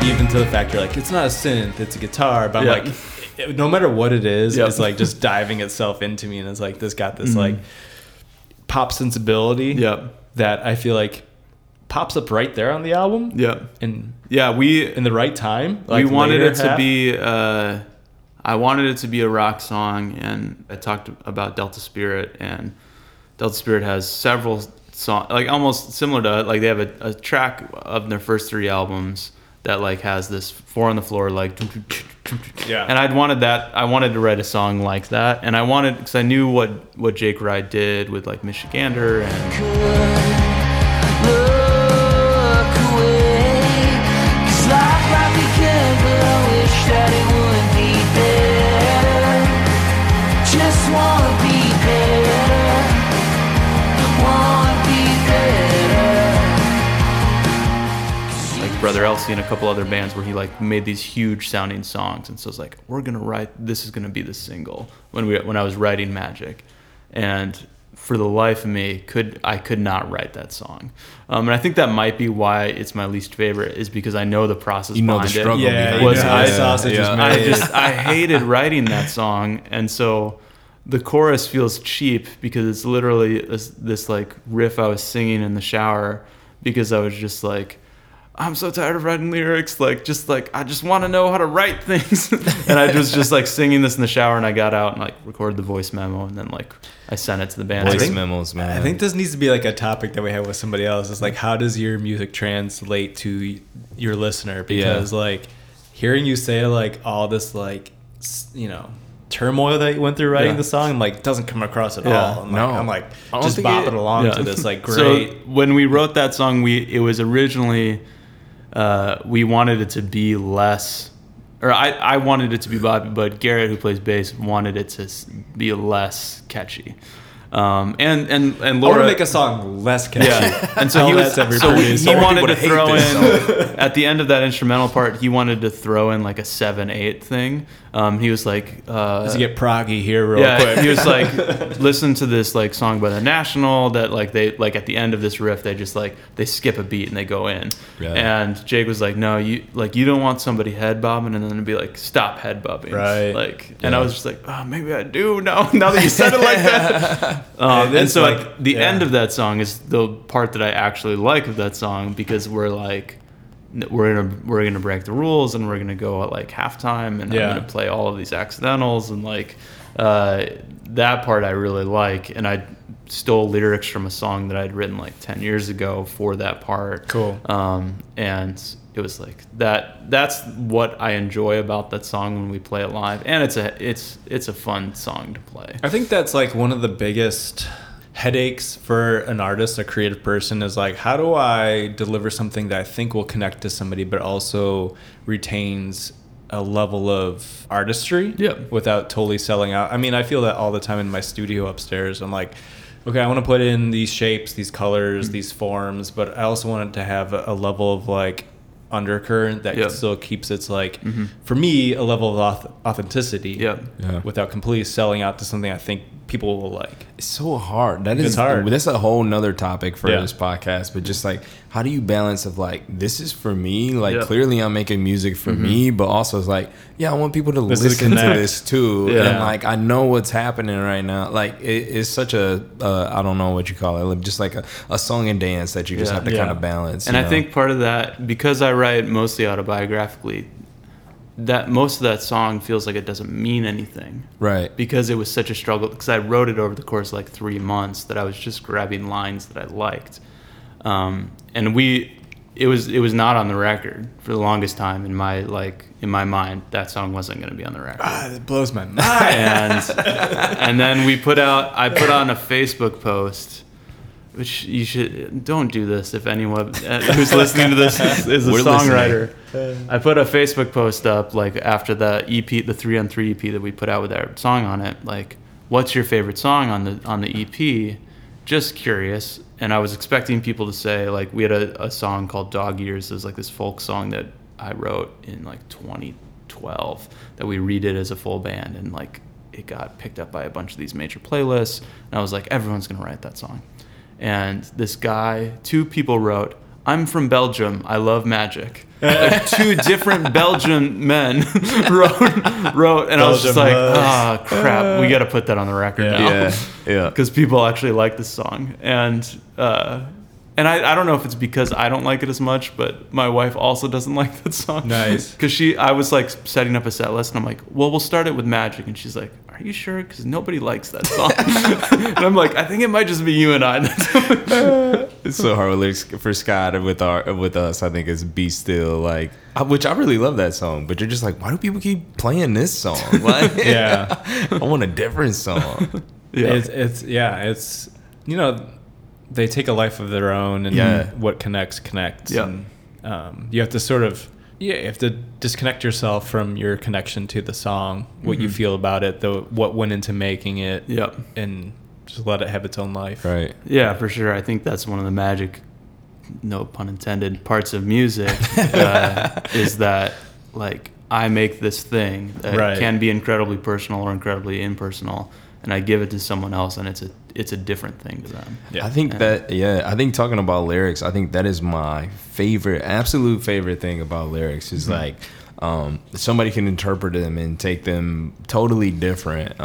Even to the fact you're like, it's not a synth, it's a guitar, but I'm like, no matter what it is, it's like just diving itself into me, and it's like this got this like pop sensibility that I feel like pops up right there on the album. Yeah, and we in the right time. Like, we wanted it to be. I wanted it to be a rock song, and I talked about Delta Spirit, and Delta Spirit has several songs like almost similar to, like, they have a track of their first 3 albums that like has this 4 on the floor, like, and I'd wanted that. I wanted to write a song like that, and I wanted, because I knew what Jake Reier did with like Michigander Brother Elsie and a couple other bands where he like made these huge sounding songs, and so it's like, we're gonna write, this is gonna be the single when I was writing Magic, and for the life of me I could not write that song, and I think that might be why it's my least favorite, is because I know the process, you know, behind the struggle it was I hated writing that song, and so the chorus feels cheap because it's literally this like riff I was singing in the shower, because I was just like, I'm so tired of writing lyrics, like, just like, I just want to know how to write things. And I was just like singing this in the shower, and I got out and like recorded the voice memo, and then like I sent it to the band. Memos, man. I think this needs to be like a topic that we have with somebody else. It's like, how does your music translate to your listener? Because like hearing you say like all this, like, you know, turmoil that you went through writing the song, like, doesn't come across at all. I'm just bopping along to this like great. So when we wrote that song, it was originally, we wanted it to be less, or I wanted it to be poppy, but Garrett, who plays bass, wanted it to be less catchy. And Laura, I want to make a song less catchy. Yeah. And so he wanted to throw in at the end of that instrumental part, he wanted to throw in like a 7/8 thing. He was like, let's get proggy here real quick. He was like, listen to this like song by The National that like they like at the end of this riff they just like they skip a beat and they go in. Right. And Jake was like, no, you don't want somebody head bobbing and then it'd be like, stop head bobbing. Right. Like, and I was just like, oh, maybe I do now that you said it like that. And so like the end of that song is the part that I actually like of that song, because we're like, we're gonna break the rules, and we're gonna go at like halftime, and I'm gonna play all of these accidentals, and like that part I really like, and I stole lyrics from a song that I'd written like 10 years ago for that part. Cool. And it was like that. That's what I enjoy about that song when we play it live, and it's a fun song to play. I think that's like one of the biggest headaches for an artist, a creative person, is like, how do I deliver something that I think will connect to somebody, but also retains a level of artistry without totally selling out. I mean, I feel that all the time in my studio upstairs. I'm like, okay, I want to put in these shapes, these colors, these forms, but I also want it to have a level of like undercurrent that still keeps its like, for me, a level of authenticity without completely selling out to something I think people will like. It's so hard. It's hard. That's a whole nother topic for this podcast, but just like, how do you balance of like, this is for me, like clearly I'm making music for me, but also it's like, I want people to listen to this too. Yeah. And like, I know what's happening right now. Like it's such a, I don't know what you call it, like, just like a song and dance that you just have to kind of balance. And I think part of that, because I write mostly autobiographically, that most of that song feels like it doesn't mean anything, right? Because it was such a struggle, because I wrote it over the course of like 3 months, that I was just grabbing lines that I liked, and it was not on the record for the longest time in my mind. That song wasn't going to be on the record. It blows my mind. and then I put on a Facebook post, which you should, don't do this if anyone who's listening to this is a songwriter. Listening. I put a Facebook post up like after the EP, the 3-on-3 EP that we put out with our song on it, like, what's your favorite song on the EP? Just curious. And I was expecting people to say, like, we had a song called Dog Years. It was like this folk song that I wrote in like 2012 that we redid as a full band, and like it got picked up by a bunch of these major playlists. And I was like, everyone's gonna write that song. And this guy, 2 people wrote, I'm from Belgium, I love Magic. Like 2 different Belgian men wrote, and Belgium, I was just like, crap, we got to put that on the record now. Yeah, because people actually like this song. And I don't know if it's because I don't like it as much, but my wife also doesn't like that song. Nice. Because I was like setting up a set list, and I'm like, well, we'll start it with Magic. And she's like, are you sure? Because nobody likes that song. And I'm like, I think it might just be you and I. It's so hard for Scott, and with us, I think it's Be Still, like, which I really love that song. But you're just like, why do people keep playing this song? Like, I want a different song. It's you know, they take a life of their own, and what connects. Yeah. And, you have to sort of, you have to disconnect yourself from your connection to the song, what you feel about it, what went into making it, and just let it have its own life. Right. Yeah, for sure. I think that's one of the magic, no pun intended, parts of music is that, like, I make this thing that can be incredibly personal or incredibly impersonal, and I give it to someone else, and it's a different thing to them. Yeah. I think talking about lyrics, I think that is my absolute favorite thing about lyrics is like, somebody can interpret them and take them totally different.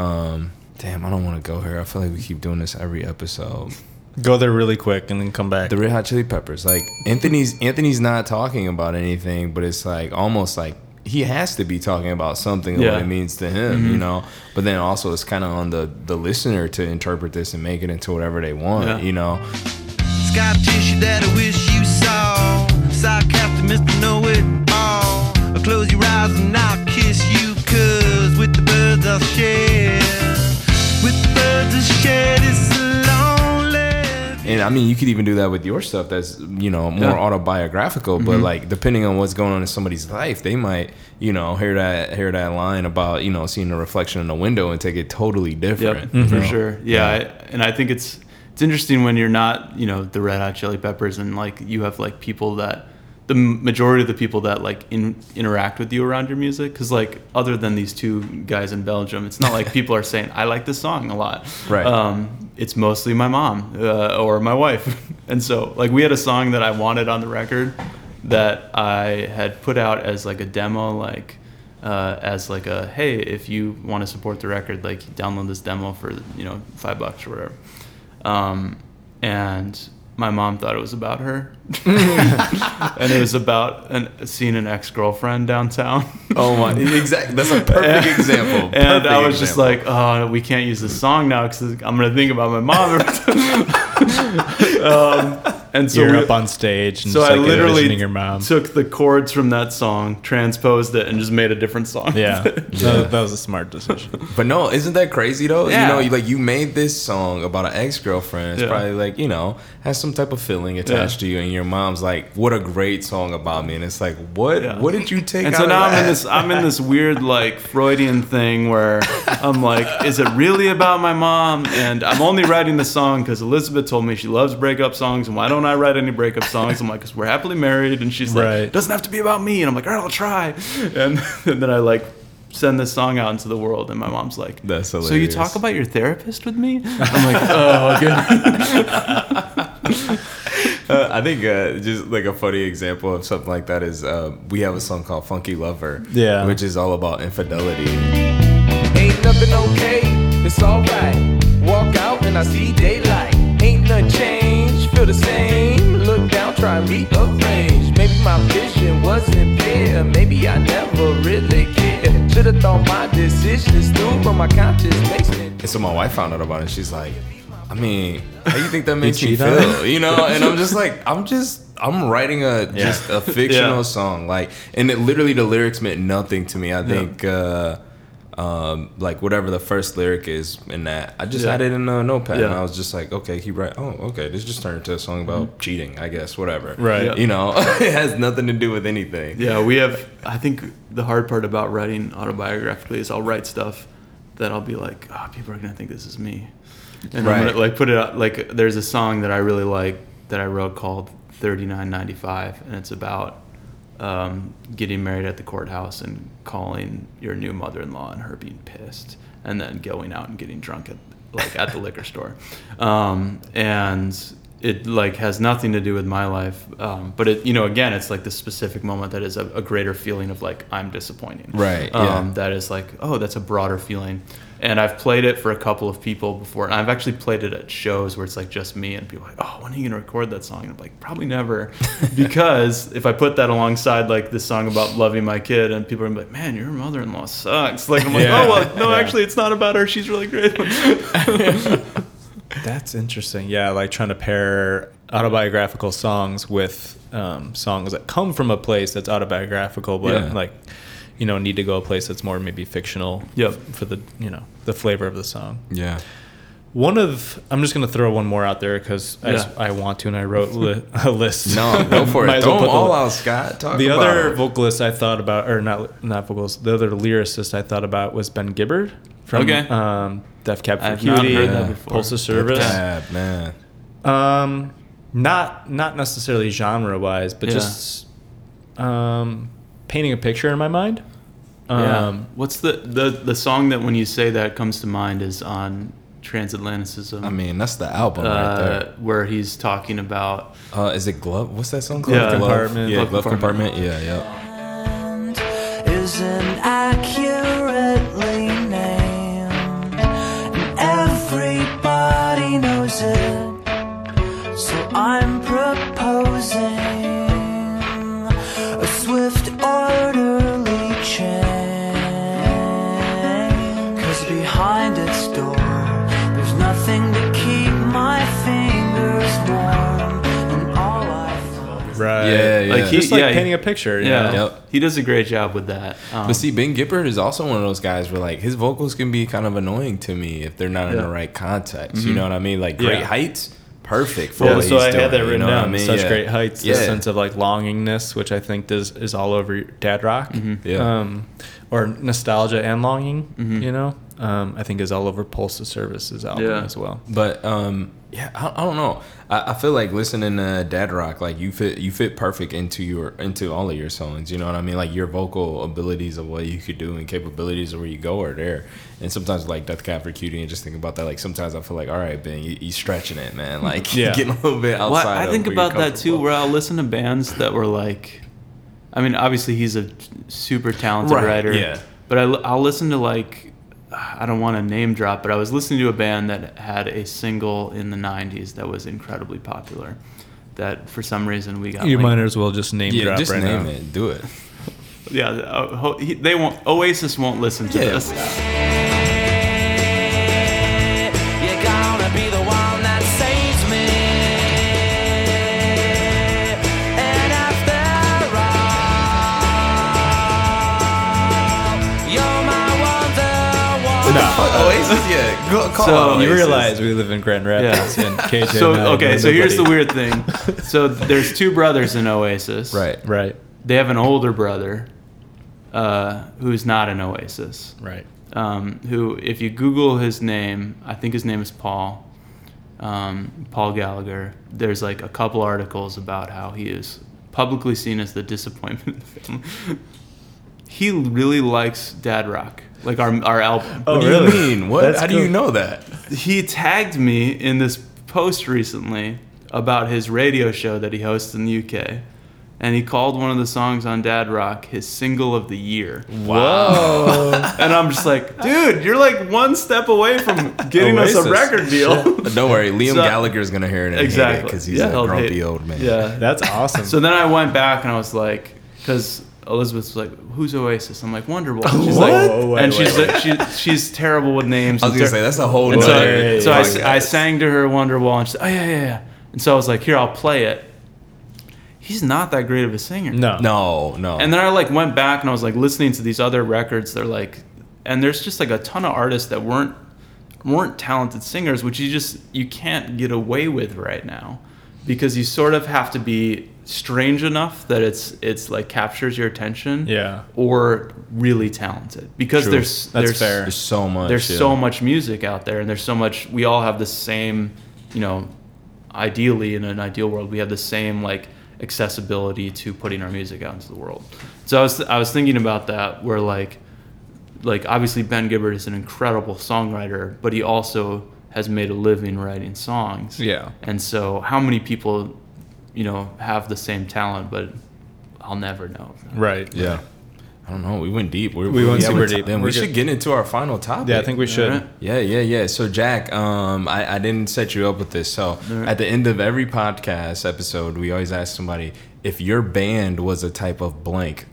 Damn, I don't want to go here. I feel like we keep doing this every episode. Go there really quick and then come back. The Red Hot Chili Peppers. Like, Anthony's not talking about anything, but it's like almost like he has to be talking about something, what it means to him, you know? But then also it's kind of on the listener to interpret this and make it into whatever they want, you know? Scott tissue that I wish you saw. Sarcastic Mr. Know-It-All. I'll close your eyes and I'll kiss you, cause with the birds I'll share. With the birds I'll share this lonely. And I mean, you could even do that with your stuff that's, you know, more autobiographical, but like, depending on what's going on in somebody's life, they might, you know, hear that line about, you know, seeing a reflection in a window and take it totally different. Yep, for sure. And I think it's interesting when you're not, you know, the Red Hot Chili Peppers, and like you have like people that the majority of the people that like interact with you around your music, because like other than these 2 guys in Belgium, it's not like people are saying I like this song a lot. Right. It's mostly my mom or my wife, and so like we had a song that I wanted on the record that I had put out as like a demo, like as like a, hey, if you want to support the record, like download this demo for, you know, $5 or whatever. And my mom thought it was about her. And it was about seeing an ex-girlfriend downtown. Oh my, exactly. That's a perfect example. And I was just like, oh, we can't use this song now because I'm going to think about my mom. And so you're up on stage and so just like I literally your mom. Took the chords from that song, transposed it, and just made a different song. Yeah, that was a smart decision. But no, isn't that crazy though? Yeah. You know, you made this song about an ex-girlfriend. It's probably like, you know, has some type of feeling attached to you, and your mom's like, "What a great song about me," and it's like, "What? What did you take?" And out so now of that? I'm in this weird like Freudian thing where I'm like, "Is it really about my mom?" And I'm only writing the song because Elizabeth told me she loves breakup songs, and why don't I write any breakup songs? I'm like, because we're happily married. And she's like, it doesn't have to be about me. And I'm like, all right, I'll try. And then I like send this song out into the world. And my mom's like, that's hilarious. So you talk about your therapist with me? I'm like, oh, okay. I think just like a funny example of something like that is we have a song called Funky Lover, which is all about infidelity. Ain't nothing okay. It's all right. Walk out and I see daylight. Ain't nothing changed, feel the same. Look down, try and rearrange. Maybe my vision wasn't clear. Maybe I never really cared. Should've thought my decisions through, but my conscience makes me. And so my wife found out about it, and she's like, I mean, how do you think that makes you feel? You know? And I'm just like, I'm writing just a fictional song. Like, and it literally, the lyrics meant nothing to me. I think, like whatever the first lyric is in that, I just added in a notepad and I was just like, okay, keep writing. Oh, okay, this just turned into a song about cheating, I guess, whatever. Right. Yep. You know, it has nothing to do with anything. Yeah, I think the hard part about writing autobiographically is I'll write stuff that I'll be like, oh, people are going to think this is me. And I'm going to like put it out, like there's a song that I really like that I wrote called 3995, and it's about getting married at the courthouse and calling your new mother-in-law and her being pissed, and then going out and getting drunk at the liquor store, and it like has nothing to do with my life, but it, you know, again, it's like this specific moment that is a greater feeling of like I'm disappointing, right? That is like, oh, that's a broader feeling. And I've played it for a couple of people before, and I've actually played it at shows where it's like just me, and people are like, oh, when are you going to record that song? And I'm like, probably never, because if I put that alongside like this song about loving my kid, and people are going to be like, man, your mother-in-law sucks. Like, I'm like, oh, well, no, actually, it's not about her. She's really great. That's interesting. Yeah, like trying to pair autobiographical songs with songs that come from a place that's autobiographical, but like... you know, need to go a place that's more maybe fictional for the, you know, the flavor of the song. Yeah. I'm just going to throw one more out there because I want to, and I wrote a list. No, go for it. Throw them all out, Scott. Talk about the other vocalist I thought about, or not vocalist, the other lyricist I thought about was Ben Gibbard from Death Cab for Cutie. I've not heard that before. Pulse of Service. Death Cab, man. Not necessarily genre-wise, but just... painting a picture in my mind. What's the song that when you say that comes to mind is on Transatlanticism? I mean, that's the album right there. Where he's talking about... is it Glove? What's that song called? Glove Compartment. Yeah, Glove Compartment. Yeah. Isn't accurately named, and everybody knows it, so I'm proposing a swift orderly chain, 'cause behind its door there's nothing to keep my fingers warm, and all I thought is painting a picture. He does a great job with that. But see, Ben Gibbard is also one of those guys where like his vocals can be kind of annoying to me if they're not in the right context. You know what I mean? Like Great Heights, perfect for what he's doing. So I had that written down. I mean? Such great heights, this sense of like longingness, which I think is all over dad rock, or nostalgia and longing. You know, I think is all over Pulse of Service's album as well. But I don't know. I feel like listening to dad rock, like you fit perfect into all of your songs. You know what I mean? Like your vocal abilities of what you could do and capabilities of where you go are there. And sometimes, like, Death Cab for Cutie, and just think about that, like, sometimes I feel like, all right, Ben, you're stretching it, man. Like, you're getting a little bit outside I think about that, too, where I'll listen to bands that were, like... I mean, obviously, he's a super talented writer. Yeah. But I'll listen to, like, I don't want to name drop, but I was listening to a band that had a single in the 90s that was incredibly popular that for some reason we got. You might as well just name drop just right name now. It. Do it. Yeah, they won't. Oasis won't listen to this. You're gonna be the one that saves me. And after all, you're my wonderwall. Oasis, yeah. Call so Oasis. You realize we live in Grand Rapids and KJ. So here's the weird thing. So there's two brothers in Oasis. Right. They have an older brother. Who's not in Oasis. Right. Who, if you Google his name, I think his name is Paul. Paul Gallagher. There's like a couple articles about how he is publicly seen as the disappointment of the family. He really likes dad rock, like our album. Oh, really? What do you mean? What? How do you know that? He tagged me in this post recently about his radio show that he hosts in the UK. And he called one of the songs on Dad Rock his single of the year. Wow. And I'm just like, dude, you're like one step away from getting us a record deal. But don't worry, Liam Gallagher is going to hear it and hate it because he's a grumpy old man. Yeah, that's awesome. So then I went back and I was like, because Elizabeth's like, who's Oasis? I'm like, Wonderwall. She's what? Like, she's terrible with names. I was going to say, that's a whole other. So I sang to her Wonderwall and she's like, oh yeah. And so I was like, here, I'll play it. He's not that great of a singer. No. And then I like went back and I was like listening to these other records. They're like, and there's just like a ton of artists that weren't talented singers, which you can't get away with right now, because you sort of have to be strange enough that it's like captures your attention. Yeah. Or really talented, because True. That's fair. There's so much. There's so much music out there, and there's so much. We all have the same, ideally in an ideal world, we have the same like accessibility to putting our music out into the world. So I was thinking about that, where like obviously Ben Gibbard is an incredible songwriter, but he also has made a living writing songs. Yeah. And so how many people, have the same talent, but I'll never know. Right. Yeah. I don't know. We went deep. We went super deep. We should get into our final topic. Yeah, I think we should. Right. Yeah. So, Jack, I didn't set you up with this. So, At the end of every podcast episode, we always ask somebody, if your band was a type of blank,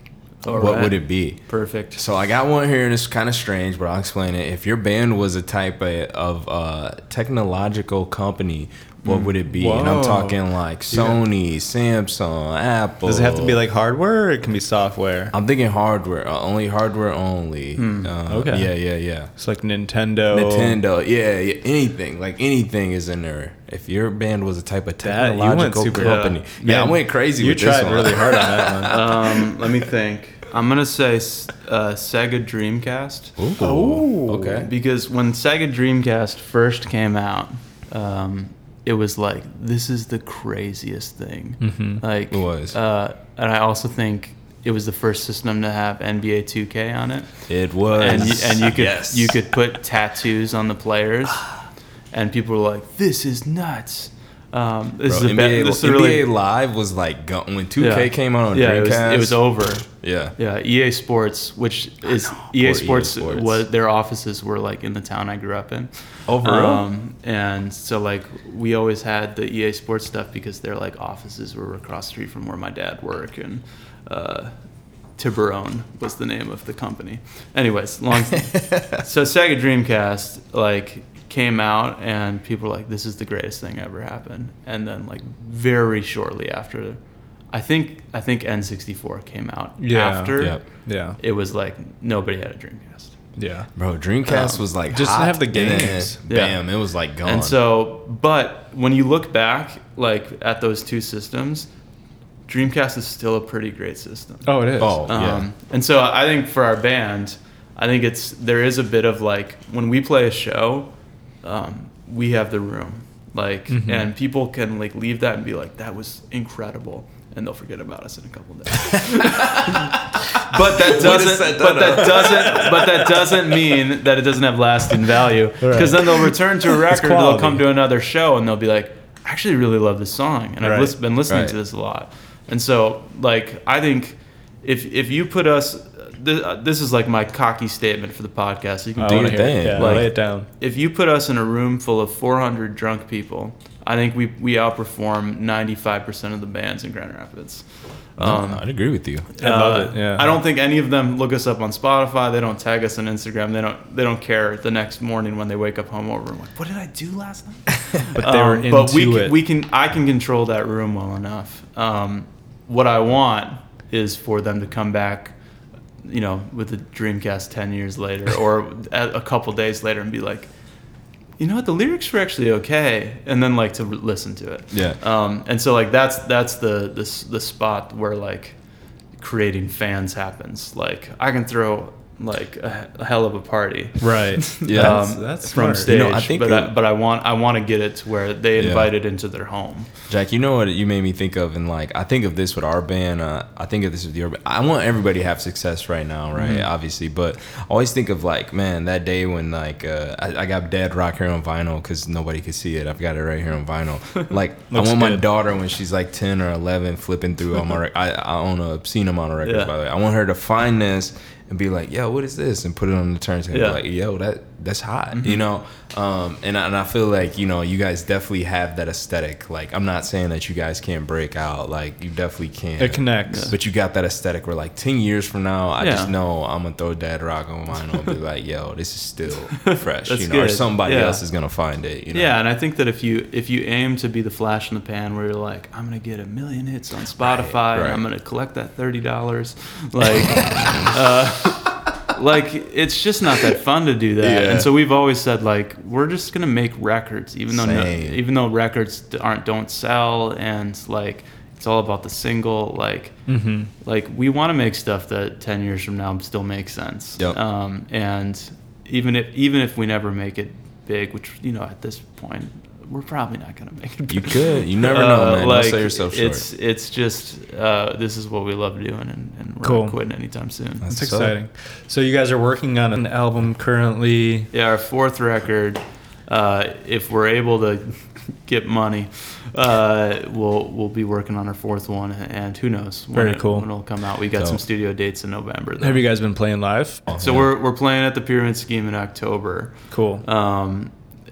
what would it be? Perfect. So, I got one here, and it's kind of strange, but I'll explain it. If your band was a type of technological company, what would it be? Whoa. And I'm talking like Sony, Samsung, Apple. Does it have to be like hardware, or it can be software? I'm thinking hardware. Only hardware. Okay. Yeah. It's like Nintendo. Yeah. Anything. Like anything is in there. If your band was a type of technological company. Yeah, I went crazy with this one. You tried really hard on that one. Let me think. I'm going to say Sega Dreamcast. Ooh. Oh. Okay. Because when Sega Dreamcast first came out, it was like, this is the craziest thing. Mm-hmm. Like, it was. And I also think it was the first system to have NBA 2K on it. It was. And you could you could put tattoos on the players. And people were like, this is nuts. NBA Live was like, when 2K came out on Dreamcast. It was over. Yeah. EA Sports, which is EA Sports. Was their offices were like in the town I grew up in. Oh, for real? And so like we always had the EA Sports stuff because their like offices were across the street from where my dad worked, and Tiburón was the name of the company. Anyways, so Sega Dreamcast like came out and people were like, this is the greatest thing ever happened. And then like very shortly after, I think N64 came out after. Yeah. It was like nobody had a Dreamcast. Yeah. Bro, Dreamcast was like just hot, have the games. Bam, it was like gone. And so, but when you look back like at those two systems, Dreamcast is still a pretty great system. Oh, it is. Oh, yeah. And so I think for our band, I think there is a bit of like when we play a show, we have the room. Like and people can like leave that and be like, that was incredible. And they'll forget about us in a couple of days. But that doesn't mean that it doesn't have lasting value. Because then they'll return to a record, they'll come to another show, and they'll be like, "I actually really love this song, and I've been listening to this a lot." And so, like, I think if you put us this is like my cocky statement for the podcast. So you can do your thing. Yeah, like, lay it down. If you put us in a room full of 400 drunk people, I think we outperform 95% of the bands in Grand Rapids. I'd agree with you. I love it. Yeah. I don't think any of them look us up on Spotify. They don't tag us on Instagram. They don't care the next morning when they wake up hungover and like, what did I do last night? But they were into but it. I can control that room well enough. What I want is for them to come back, you know, with the Dreamcast 10 years later or a couple days later and be like, you know what, the lyrics were actually okay, and then like to listen to it. Yeah. And so like that's the spot where like creating fans happens. Like I can throw like a hell of a party. Right. Yeah. That's from smart. Stage. You know, I think but I want to get it to where they invite it into their home. Jack, you know what you made me think of, and like I think of this with our band. I think of this with your band. I want everybody to have success right now, right? Mm-hmm. Obviously, but I always think of like, man, that day when like I got Dead Rock here on vinyl because nobody could see it. I've got it right here on vinyl. Like I want my daughter when she's like 10 or 11, flipping through all my. I own an obscene amount of records, by the way. I want her to find this and be like, yo, what is this? And put it on the turntable. Yeah. Like, yo, that's hot, mm-hmm. you know? And I feel like, you know, you guys definitely have that aesthetic. Like, I'm not saying that you guys can't break out. Like, you definitely can. It connects. Yeah. But you got that aesthetic where, like, 10 years from now, I just know I'm going to throw Dad Rock on vinyl and be like, yo, this is still fresh, you know? Good. Or somebody else is going to find it, you know? Yeah, and I think that if you aim to be the flash in the pan where you're like, I'm going to get a million hits on Spotify, right. And I'm going to collect that $30, like... like it's just not that fun to do that, and so we've always said like we're just gonna make records, even though records don't sell, and like it's all about the single. Like, mm-hmm. like we want to make stuff that 10 years from now still makes sense. Yep. And even if we never make it big, which you know at this point we're probably not gonna make it big. You could, you never know, man. Like, don't sell yourself short. It's just this is what we love doing, and we're not quitting anytime soon. That's exciting. So you guys are working on an album currently? Yeah, our fourth record. If we're able to get money, we'll be working on our fourth one, and who knows when it'll come out. We got some studio dates in November, though. Have you guys been playing live? So we're playing at the Pyramid Scheme in October. Cool.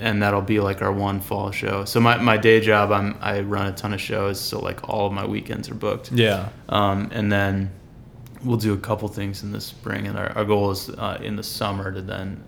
And that'll be like our one fall show. So my day job, I run a ton of shows, so like all of my weekends are booked. Yeah. And then we'll do a couple things in the spring, and our goal is in the summer to then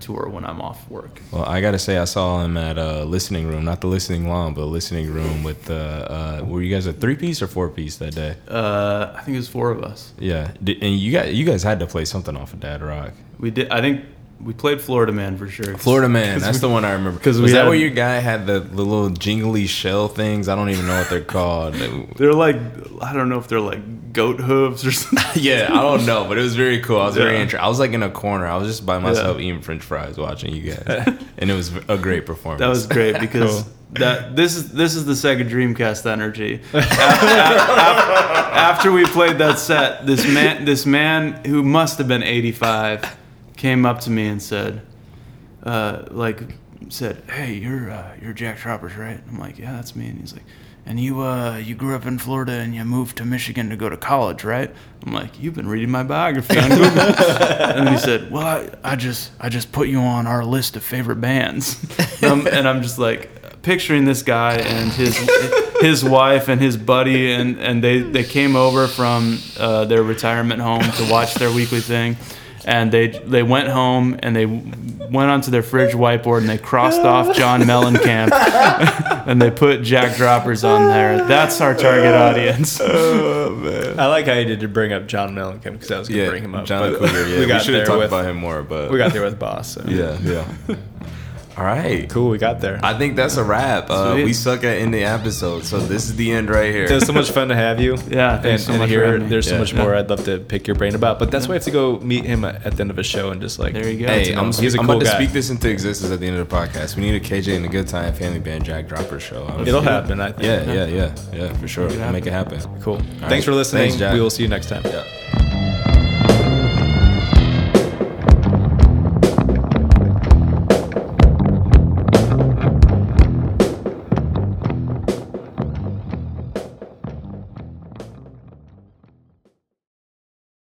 tour when I'm off work. Well, I gotta say, I saw him at Listening Room, not the Listening Lawn, but Listening Room with were you guys a 3-piece or 4-piece that day? I think it was 4 of us. Yeah, and you guys had to play something off of Dad Rock. We did. I think. We played Florida Man for sure. Florida Man, that's the one I remember. Was that where your guy had the little jingly shell things? I don't even know what they're called. They're like, I don't know if they're like goat hooves or something. Yeah, I don't know, but it was very cool. I was very interested. I was like in a corner. I was just by myself eating French fries watching you guys. And it was a great performance. That was great because... cool. This is the Sega Dreamcast energy. After we played that set, this man who must have been 85... came up to me and said, hey, you're Jack Droppers, right? I'm like, yeah, that's me. And he's like, and you grew up in Florida and you moved to Michigan to go to college, right? I'm like, you've been reading my biography on Google. And he said, well, I just put you on our list of favorite bands. And I'm just like picturing this guy and his wife and his buddy, and they came over from their retirement home to watch their weekly thing. And they went home and they went onto their fridge whiteboard and they crossed off John Mellencamp and they put Jack Droppers on there. That's our target audience. Oh, man. I like how you did to bring up John Mellencamp because I was going to bring him up. John Cougar, we should have talked about him more. But we got there with Boss. So. Yeah. All right. Cool, we got there. I think that's a wrap. We suck at ending episodes, so this is the end right here. It was so much fun to have you. Yeah, thanks so much for having me. There's so much more I'd love to pick your brain about, but that's why I have to go meet him at the end of a show and just like... There you go. Hey, I'm about to speak this into existence at the end of the podcast. We need a KJ and a Good Time Family Band Jack Dropper show. It'll happen, I think. Yeah, for sure. We'll make it happen. Cool. All right. Thanks for listening. Thanks, Jack. We will see you next time. Yeah.